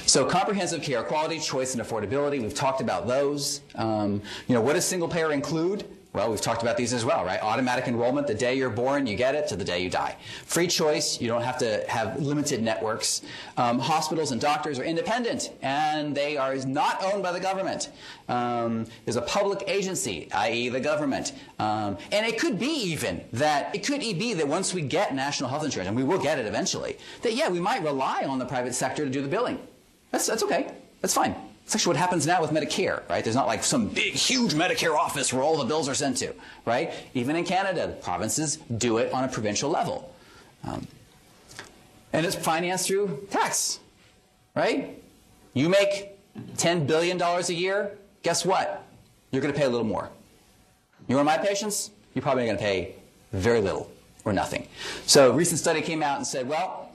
So comprehensive care, quality, choice, and affordability, we've talked about those. Um, you know, what does single payer include? Well, we've talked about these as well, right? Automatic enrollment, the day you're born, you get it, to the day you die. Free choice, you don't have to have limited networks. Um, hospitals and doctors are independent, and they are not owned by the government. Um, there's a public agency, that is the government. Um, and it could be even that, it could be that once we get national health insurance, and we will get it eventually, that yeah, we might rely on the private sector to do the billing. That's, that's okay. That's fine. It's actually what happens now with Medicare, right? There's not like some big, huge Medicare office where all the bills are sent to, right? Even in Canada, the provinces do it on a provincial level. Um, and it's financed through tax, right? You make ten billion dollars a year, guess what? You're going to pay a little more. You're one of my patients, you're probably going to pay very little or nothing. So a recent study came out and said, well,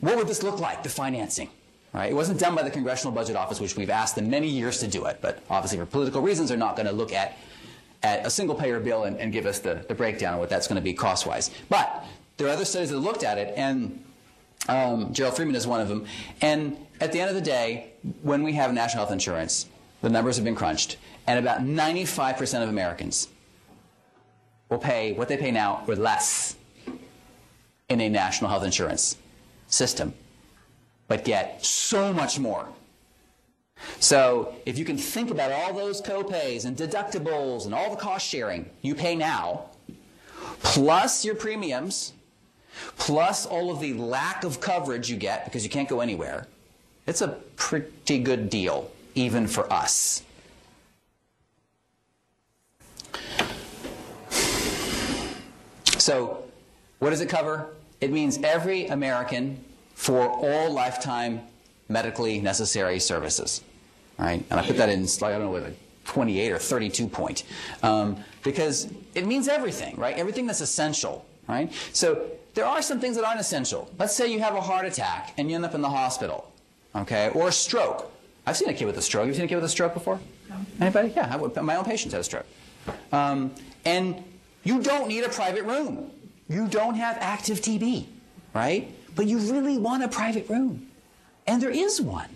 what would this look like, the financing? Right. It wasn't done by the Congressional Budget Office, which we've asked them many years to do it, but obviously for political reasons they're not going to look at, at a single-payer bill and, and give us the, the breakdown of what that's going to be cost-wise. But there are other studies that looked at it, and um, Gerald Friedman is one of them, and at the end of the day, when we have national health insurance, the numbers have been crunched, and about ninety-five percent of Americans will pay what they pay now or less in a national health insurance system, but get so much more. So if you can think about all those co-pays and deductibles and all the cost sharing you pay now, plus your premiums, plus all of the lack of coverage you get because you can't go anywhere, it's a pretty good deal, even for us. So what does it cover? It means every American for all lifetime medically necessary services, right? And I put that in slide, I don't know, like twenty-eight or thirty-two point, um, because it means everything, right? Everything that's essential, right? So there are some things that aren't essential. Let's say you have a heart attack and you end up in the hospital, okay? Or a stroke. I've seen a kid with a stroke. You've seen a kid with a stroke before? No. Anybody? Yeah, I, my own patients had a stroke. Um, and you don't need a private room. You don't have active T B, right? But you really want a private room. And there is one.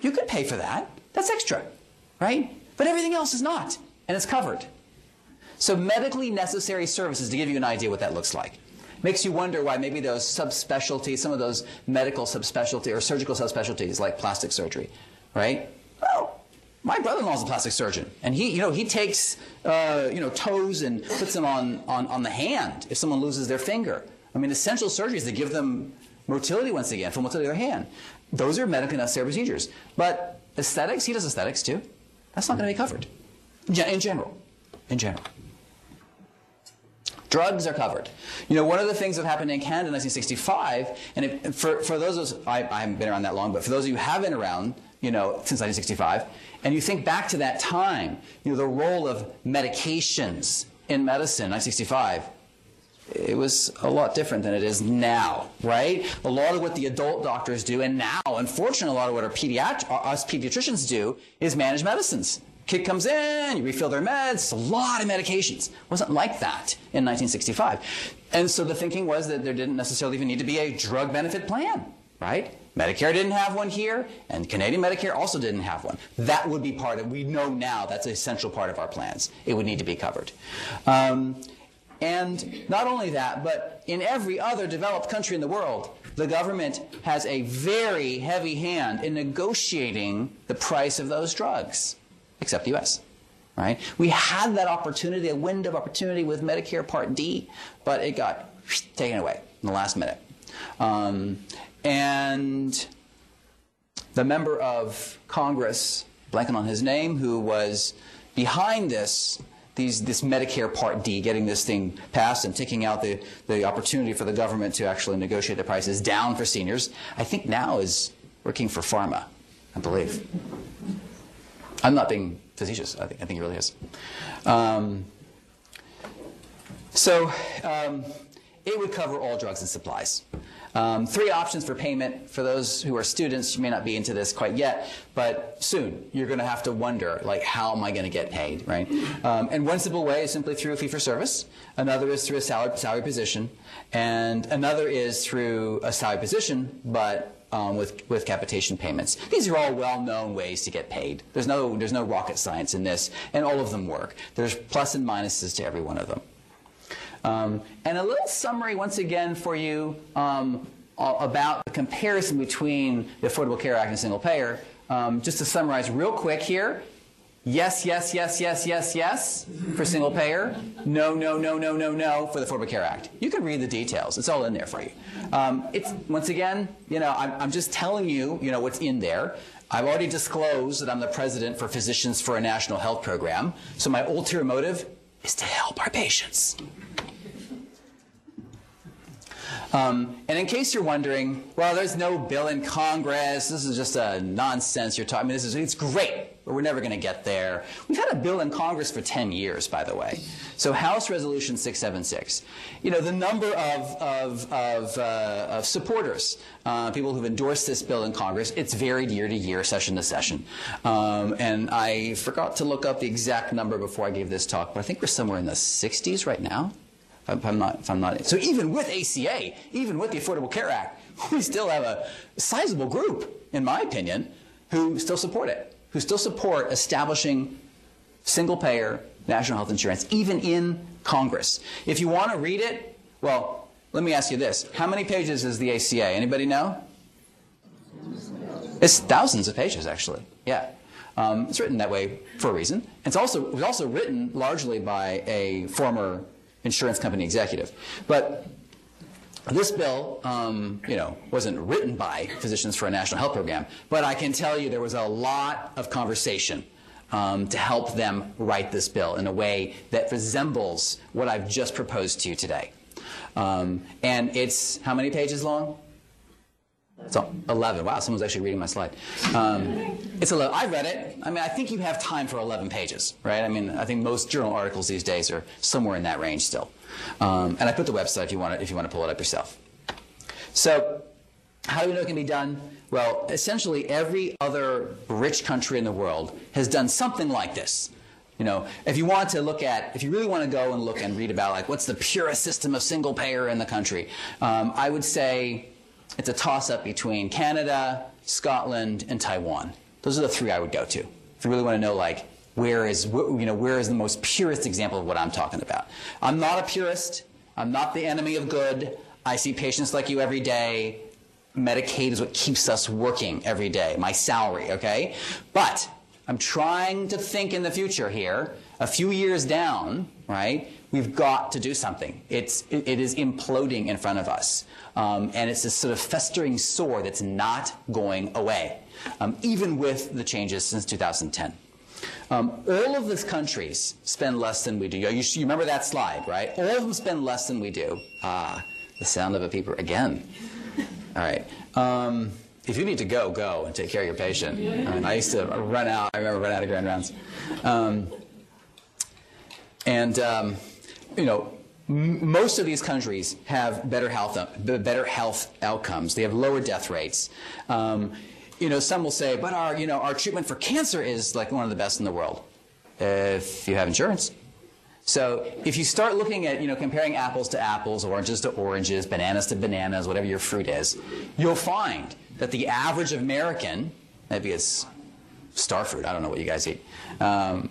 You could pay for that. That's extra, right? But everything else is not, and it's covered. So medically necessary services, to give you an idea what that looks like. Makes you wonder why maybe those subspecialties, some of those medical subspecialty or surgical subspecialties like plastic surgery, right? Well, my brother-in-law's a plastic surgeon, and he, you know, he takes uh, you know, toes and puts them on, on, on the hand if someone loses their finger. I mean, essential surgeries that give them motility once again, full motility of their hand. Those are medically necessary procedures. But aesthetics, he does aesthetics too. That's not going to be covered in general. In general. Drugs are covered. You know, one of the things that happened in Canada in nineteen sixty-five, and if, for, for those of us, I, I haven't been around that long, but for those of you who have been around, you know, since nineteen sixty-five, and you think back to that time, you know, the role of medications in medicine, nineteen sixty-five, it was a lot different than it is now, right? A lot of what the adult doctors do, and now, unfortunately, a lot of what our pediatric, us pediatricians do is manage medicines, Kid comes in, you refill their meds, it's a lot of medications. It wasn't like that in nineteen sixty-five. And so the thinking was that there didn't necessarily even need to be a drug benefit plan, right? Medicare didn't have one here, and Canadian Medicare also didn't have one. That would be part of, we know now that's a central part of our plans. It would need to be covered. Um, and not only that, but in every other developed country in the world, the government has a very heavy hand in negotiating the price of those drugs. Except the U S, right? We had that opportunity, a window of opportunity with Medicare Part D, but it got taken away in the last minute. Um, and the member of Congress, blanking on his name, who was behind this, these, this Medicare Part D, getting this thing passed and taking out the, the opportunity for the government to actually negotiate the prices down for seniors, I think now is working for pharma, I believe. I'm not being facetious. I think, I think it really is. Um, so um, it would cover all drugs and supplies. Um, three options for payment. For those who are students, you may not be into this quite yet, but soon you're going to have to wonder, like, how am I going to get paid, right? Um, and one simple way is simply through a fee-for-service. Another is through a salary, salary position. And another is through a salary position, but Um, with, with capitation payments. These are all well-known ways to get paid. There's no, there's no rocket science in this, and all of them work. There's plus and minuses to every one of them. Um, and a little summary, once again, for you um, about the comparison between the Affordable Care Act and single payer. Um, just to summarize real quick here, yes, yes, yes, yes, yes, yes for single payer, no, no, no, no, no, no for the Affordable Care Act. You can read the details. It's all in there for you. Um, it's, once again, you know, I'm, I'm just telling you, you know, what's in there. I've already disclosed that I'm the president for Physicians for a National Health Program, so my ulterior motive is to help our patients. Um, and in case you're wondering, well, there's no bill in Congress. This is just a nonsense you're talking. I mean, this is, it's great, but we're never going to get there. We've had a bill in Congress for ten years, by the way. So House Resolution six seventy-six. You know, the number of, of, of, uh, of supporters, uh, people who've endorsed this bill in Congress, it's varied year to year, session to session. Um, and I forgot to look up the exact number before I gave this talk, but I think we're somewhere in the sixties right now. If I'm not, if I'm not. So even with A C A, even with the Affordable Care Act, we still have a sizable group, in my opinion, who still support it, who still support establishing single-payer national health insurance, even in Congress. If you want to read it, well, let me ask you this. How many pages is the A C A? Anybody know? It's thousands of pages, actually. Yeah. Um, it's written that way for a reason. It's also, it was also written largely by a former insurance company executive. But this bill, um, you know, wasn't written by Physicians for a National Health Program, but I can tell you there was a lot of conversation um, to help them write this bill in a way that resembles what I've just proposed to you today. Um, and it's how many pages long? So eleven. Wow, someone's actually reading my slide. Um, it's eleven. I read it. I mean, I think you have time for eleven pages, right? I mean, I think most journal articles these days are somewhere in that range still. Um, and I put the website if you want to, if you want to pull it up yourself. So, how do we know it can be done? Well, essentially every other rich country in the world has done something like this. You know, if you want to look at, if you really want to go and look and read about, like, what's the purest system of single payer in the country, um, I would say it's a toss-up between Canada, Scotland, and Taiwan. Those are the three I would go to if you really want to know, like, where is, you know, where is the most purest example of what I'm talking about. I'm not a purist. I'm not the enemy of good. I see patients like you every day. Medicaid is what keeps us working every day. My salary, okay? But I'm trying to think in the future here, a few years down, right? We've got to do something. It's, it, it is imploding in front of us. Um, and it's this sort of festering sore that's not going away, um, even with the changes since two thousand ten. Um, all of these countries spend less than we do. You, you remember that slide, right? All of them spend less than we do. Ah, the sound of a beeper again. All right. Um, if you need to go, go and take care of your patient. I mean, I used to run out. I remember running out of grand rounds. Um, and, um, you know, most of these countries have better health, better health outcomes. They have lower death rates. Um, you know, some will say, but our, you know, our treatment for cancer is like one of the best in the world. if you have insurance. So if you start looking at, you know, comparing apples to apples, oranges to oranges, bananas to bananas, whatever your fruit is, you'll find that the average American, maybe it's star fruit, I don't know what you guys eat, um,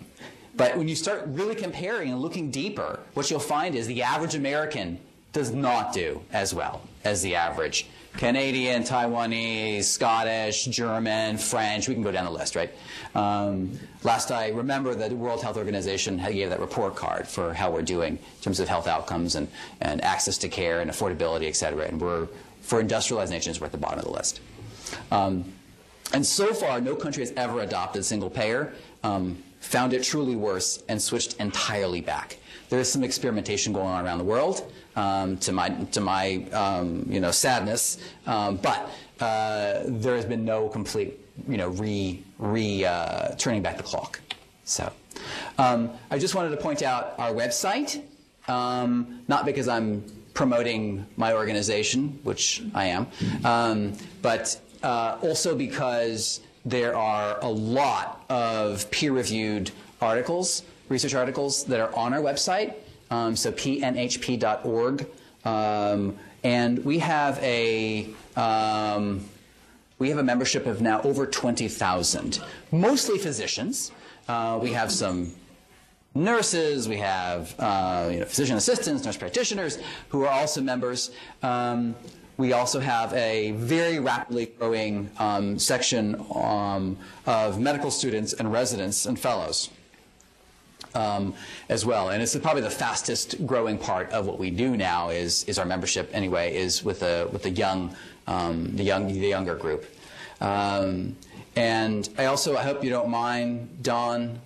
but when you start really comparing and looking deeper, what you'll find is the average American does not do as well as the average Canadian, Taiwanese, Scottish, German, French. We can go down the list, right? Um, last I remember, the World Health Organization gave that report card for how we're doing in terms of health outcomes and, and access to care and affordability, et cetera. And we're, for industrialized nations, we're at the bottom of the list. Um, and so far, no country has ever adopted single payer, um, found it truly worse, and switched entirely back. There is some experimentation going on around the world, um, to my to my um, you know, sadness, um, but uh, there has been no complete, you know, re re uh, turning back the clock. So um, I just wanted to point out our website, um, not because I'm promoting my organization, which I am, um, but uh, also because there are a lot of peer-reviewed articles. Research articles that are on our website, um, so p n h p dot org, um, and we have a um, we have a membership of now over twenty thousand, mostly physicians. Uh, we have some nurses, we have uh, you know, physician assistants, nurse practitioners who are also members. Um, We also have a very rapidly growing um, section um, of medical students and residents and fellows. Um, as well, and it's probably the fastest growing part of what we do now is is our membership anyway is with the with the young um, the young the younger group, um, and I also I hope you don't mind, Don.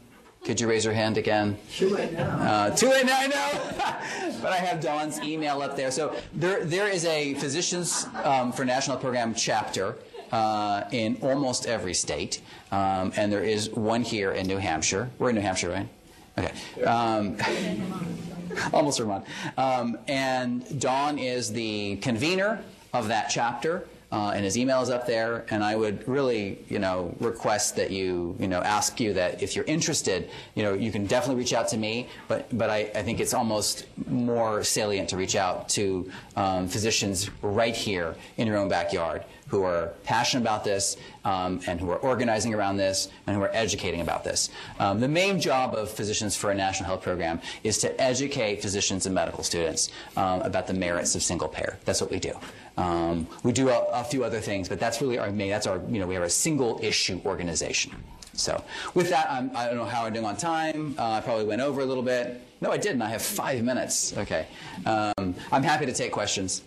Could you raise your hand again? Too late now. Uh, too late now, I know. But I have Don's email up there. So there there is a Physicians um, for National Program chapter uh, in almost every state, um, and there is one here in New Hampshire. We're in New Hampshire, right? Okay. Um, almost Vermont. Um, and Don is the convener of that chapter, uh, and his email is up there. And I would really, you know, request that you, you know, ask you that if you're interested, you know, you can definitely reach out to me. But but I, I think it's almost more salient to reach out to um, physicians right here in your own backyard who are passionate about this, um, and who are organizing around this, and who are educating about this. Um, the main job of Physicians for a National Health Program is to educate physicians and medical students um, about the merits of single payer. That's what we do. Um, we do a, a few other things, but that's really our main, that's our, you know, we are a single issue organization. So with that, I'm, I don't know how I'm doing on time. Uh, I probably went over a little bit. No, I didn't. I have five minutes. Okay. Um, I'm happy to take questions.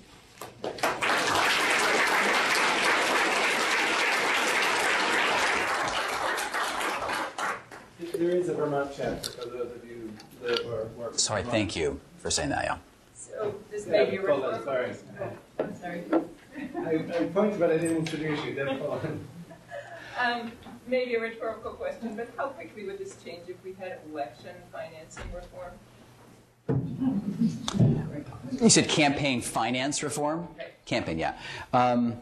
There is a Vermont chapter for those of you that were working. Sorry, thank you for saying that, yeah. So this may be a response. Sorry. I'm sorry. I, I pointed, but I didn't introduce you. That's all. um, maybe a rhetorical question, but how quickly would this change if we had election financing reform? You said campaign finance reform? Okay. Campaign, yeah. Um,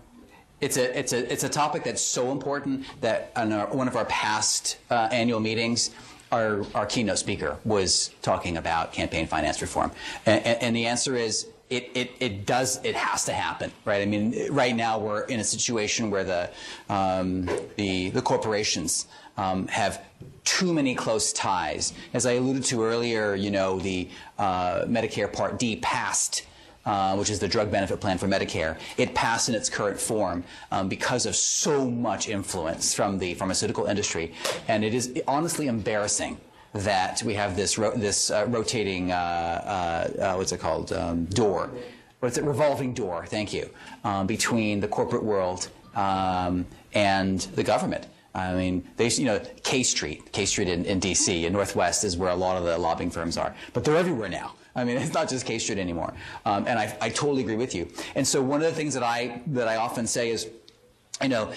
It's a, it's, a, it's a topic that's so important that on our, one of our past uh, annual meetings, our, our keynote speaker was talking about campaign finance reform. And, and the answer is it, it, it does, it has to happen, right? I mean, right now we're in a situation where the, um, the, the corporations um, have too many close ties. As I alluded to earlier, you know, the uh, Medicare Part D passed, Uh, which is the drug benefit plan for Medicare. It passed in its current form um, because of so much influence from the pharmaceutical industry, and it is honestly embarrassing that we have this ro this uh, rotating uh, uh, uh, what's it called um, door, what's it revolving door? Thank you, um, between the corporate world um, and the government. I mean, they, you know, K Street, K Street in, in D C, in Northwest is where a lot of the lobbying firms are, but they're everywhere now. I mean, it's not just K Street anymore, um, and I, I totally agree with you. And so one of the things that I that I often say is, you know,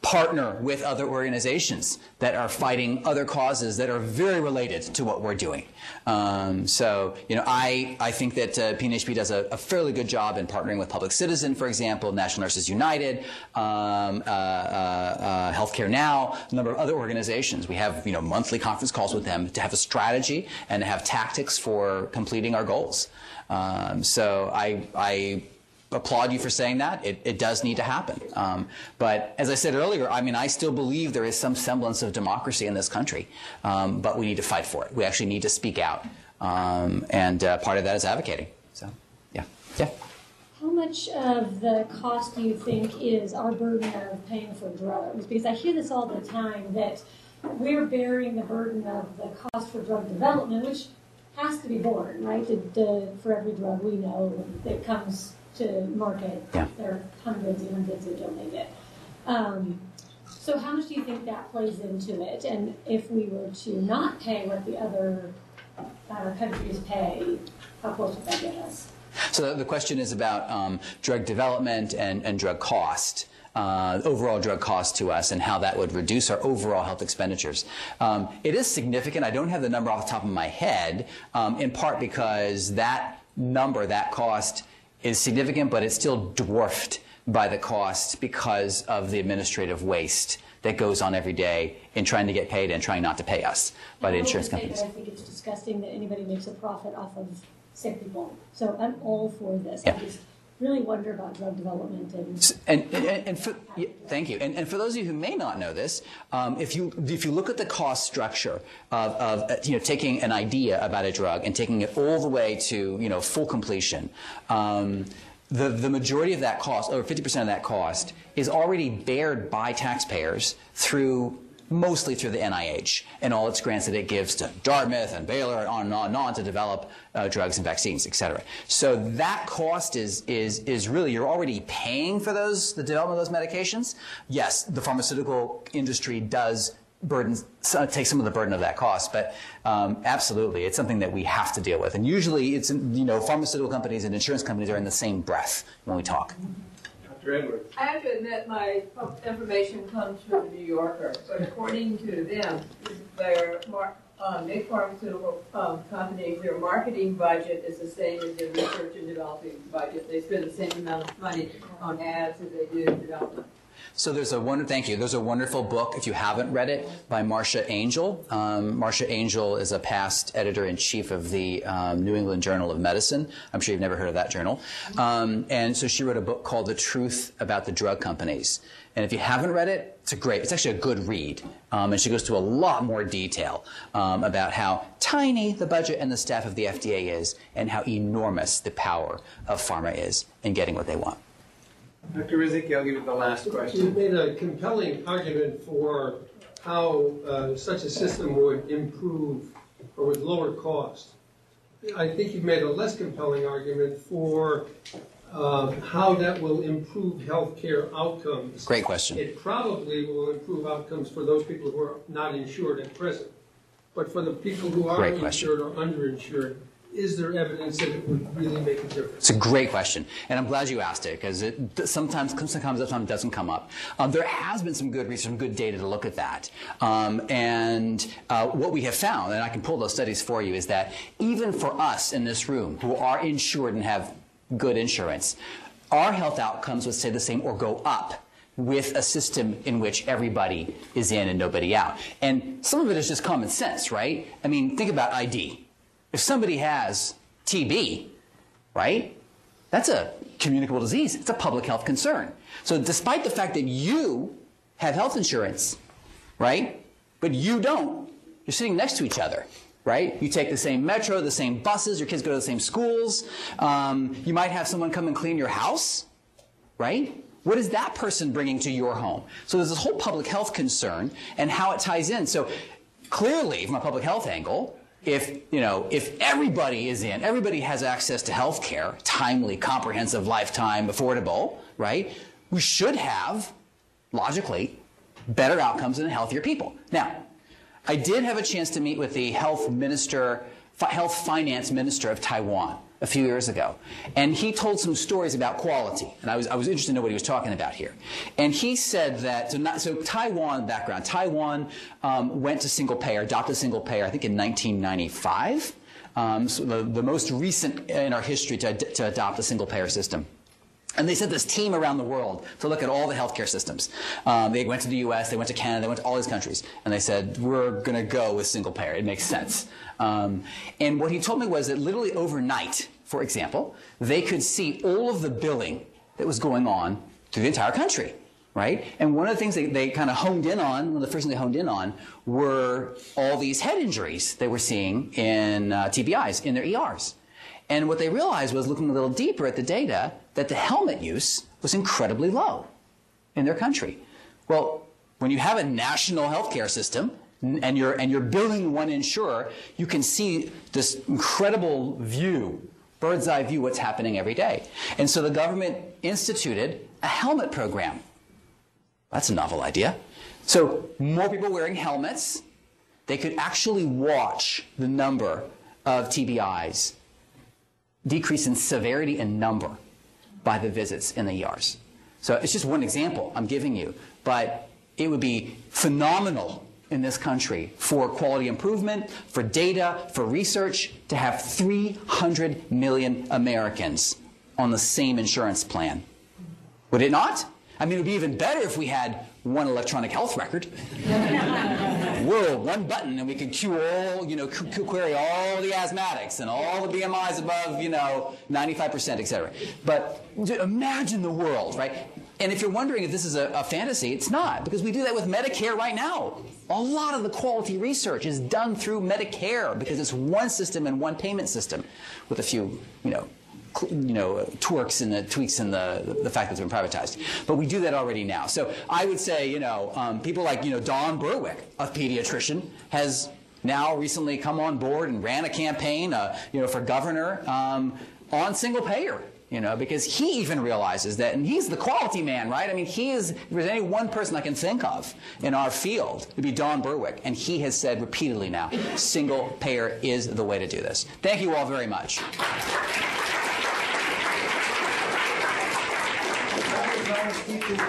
partner with other organizations that are fighting other causes that are very related to what we're doing. Um, so, you know, I, I think that uh, P N H P does a, a fairly good job in partnering with Public Citizen, for example, National Nurses United, um, uh, uh, uh, Healthcare Now, a number of other organizations. We have, you know, monthly conference calls with them to have a strategy and to have tactics for completing our goals. Um, so I, I applaud you for saying that. It, it does need to happen. Um, but as I said earlier, I mean, I still believe there is some semblance of democracy in this country, um, but we need to fight for it. We actually need to speak out, um, and uh, part of that is advocating. So, yeah. Yeah. How much of the cost do you think is our burden of paying for drugs? Because I hear this all the time, that we're bearing the burden of the cost for drug development, which has to be borne, right? To, to, for every drug we know that comes to market, yeah, there are hundreds and hundreds that don't make it. Um, so how much do you think that plays into it? And if we were to not pay what the other uh, countries pay, how close would that get us? So the question is about um, drug development and, and drug cost. Uh, overall drug cost to us and how that would reduce our overall health expenditures. Um, it is significant. I don't have the number off the top of my head, um, in part because that number, that cost, is significant, but it's still dwarfed by the cost because of the administrative waste that goes on every day in trying to get paid and trying not to pay us by the insurance companies. I think it's disgusting that anybody makes a profit off of sick people. So I'm all for this. Yeah. Really wonder about drug development and. And, and, and for, yeah, thank you. And, and for those of you who may not know this, um, if you if you look at the cost structure of, of uh, you know, taking an idea about a drug and taking it all the way to, you know, full completion, um, the the majority of that cost, over fifty percent of that cost, is already bared by taxpayers through. Mostly through the N I H and all its grants that it gives to Dartmouth and Baylor and on and on and on to develop uh, drugs and vaccines, et cetera. So that cost is is is really, you're already paying for those, the development of those medications. Yes, the pharmaceutical industry does burden, so take some of the burden of that cost, but um, absolutely, it's something that we have to deal with. And usually, it's, you know, pharmaceutical companies and insurance companies are in the same breath when we talk. I have to admit my information comes from the New Yorker, but according to them, their um, big pharmaceutical um, companies, their marketing budget is the same as their research and developing budget. They spend the same amount of money on ads as they do in development. So there's a wonder, thank you. There's a wonderful book, if you haven't read it, by Marcia Angel. Um, Marcia Angel is a past editor-in-chief of the um, New England Journal of Medicine. I'm sure you've never heard of that journal. Um, and so she wrote a book called The Truth About the Drug Companies. And if you haven't read it, it's a great, it's actually a good read. Um, and she goes to a lot more detail um, about how tiny the budget and the staff of the F D A is and how enormous the power of pharma is in getting what they want. Doctor Rizicki, I'll give you the last question. You made a compelling argument for how uh, such a system would improve or would lower cost. I think you've made a less compelling argument for uh, how that will improve healthcare outcomes. Great question. It probably will improve outcomes for those people who are not insured at present. But for the people who are insured or underinsured, is there evidence that it would really make a difference? It's a great question, and I'm glad you asked it, because it sometimes comes up, sometimes doesn't come up. Um, there has been some good research, some good data to look at that. Um, and uh, what we have found, and I can pull those studies for you, is that even for us in this room who are insured and have good insurance, our health outcomes would stay the same or go up with a system in which everybody is in and nobody out. And some of it is just common sense, right? I mean, think about I D. If somebody has T B, right, that's a communicable disease. It's a public health concern. So despite the fact that you have health insurance, right, but you don't, you're sitting next to each other, right? You take the same metro, the same buses, your kids go to the same schools. Um, you might have someone come and clean your house, right? What is that person bringing to your home? So there's this whole public health concern and how it ties in. So clearly, from a public health angle, If, you know, if everybody is in, everybody has access to health care, timely, comprehensive, lifetime, affordable, right? We should have, logically, better outcomes and healthier people. Now, I did have a chance to meet with the health minister, health finance minister of Taiwan a few years ago, and he told some stories about quality, and I was, I was interested to know what he was talking about here. And he said that, so, not, so Taiwan background, Taiwan um, went to single payer, adopted single payer, I think in nineteen ninety-five, um, so the, the most recent in our history to, to adopt a single payer system. And they sent this team around the world to look at all the healthcare systems. Um, they went to the U S, they went to Canada, they went to all these countries, and they said, we're going to go with single payer. It makes sense. Um, and what he told me was that literally overnight, for example, they could see all of the billing that was going on through the entire country, right? And one of the things they, they kind of honed in on, one of the first things they honed in on, were all these head injuries they were seeing in uh, T B Is, in their E Rs. And what they realized was, looking a little deeper at the data, that the helmet use was incredibly low in their country. Well, when you have a national healthcare system and you're, and you're billing one insurer, you can see this incredible view, bird's eye view, what's happening every day. And so the government instituted a helmet program. That's a novel idea. So more people wearing helmets, they could actually watch the number of T B Is decrease in severity and number by the visits in the E Rs. So it's just one example I'm giving you, but it would be phenomenal in this country for quality improvement, for data, for research, to have three hundred million Americans on the same insurance plan. Would it not? I mean, it would be even better if we had one electronic health record. Whoa, one button, and we could queue all, you know, query all the asthmatics and all the B M Is above, you know, ninety-five percent, et cetera. But imagine the world, right? And if you're wondering if this is a, a fantasy, it's not, because we do that with Medicare right now. A lot of the quality research is done through Medicare because it's one system and one payment system, with a few, you know, you know, twerks and the tweaks and the, the fact that it's been privatized. But we do that already now. So I would say, you know, um, people like, you know, Don Berwick, a pediatrician, has now recently come on board and ran a campaign, uh, you know, for governor um, on single payer, you know, because he even realizes that, and he's the quality man, right? I mean, he is, if there's any one person I can think of in our field, it would be Don Berwick, and he has said repeatedly now, single payer is the way to do this. Thank you all very much. Thank you.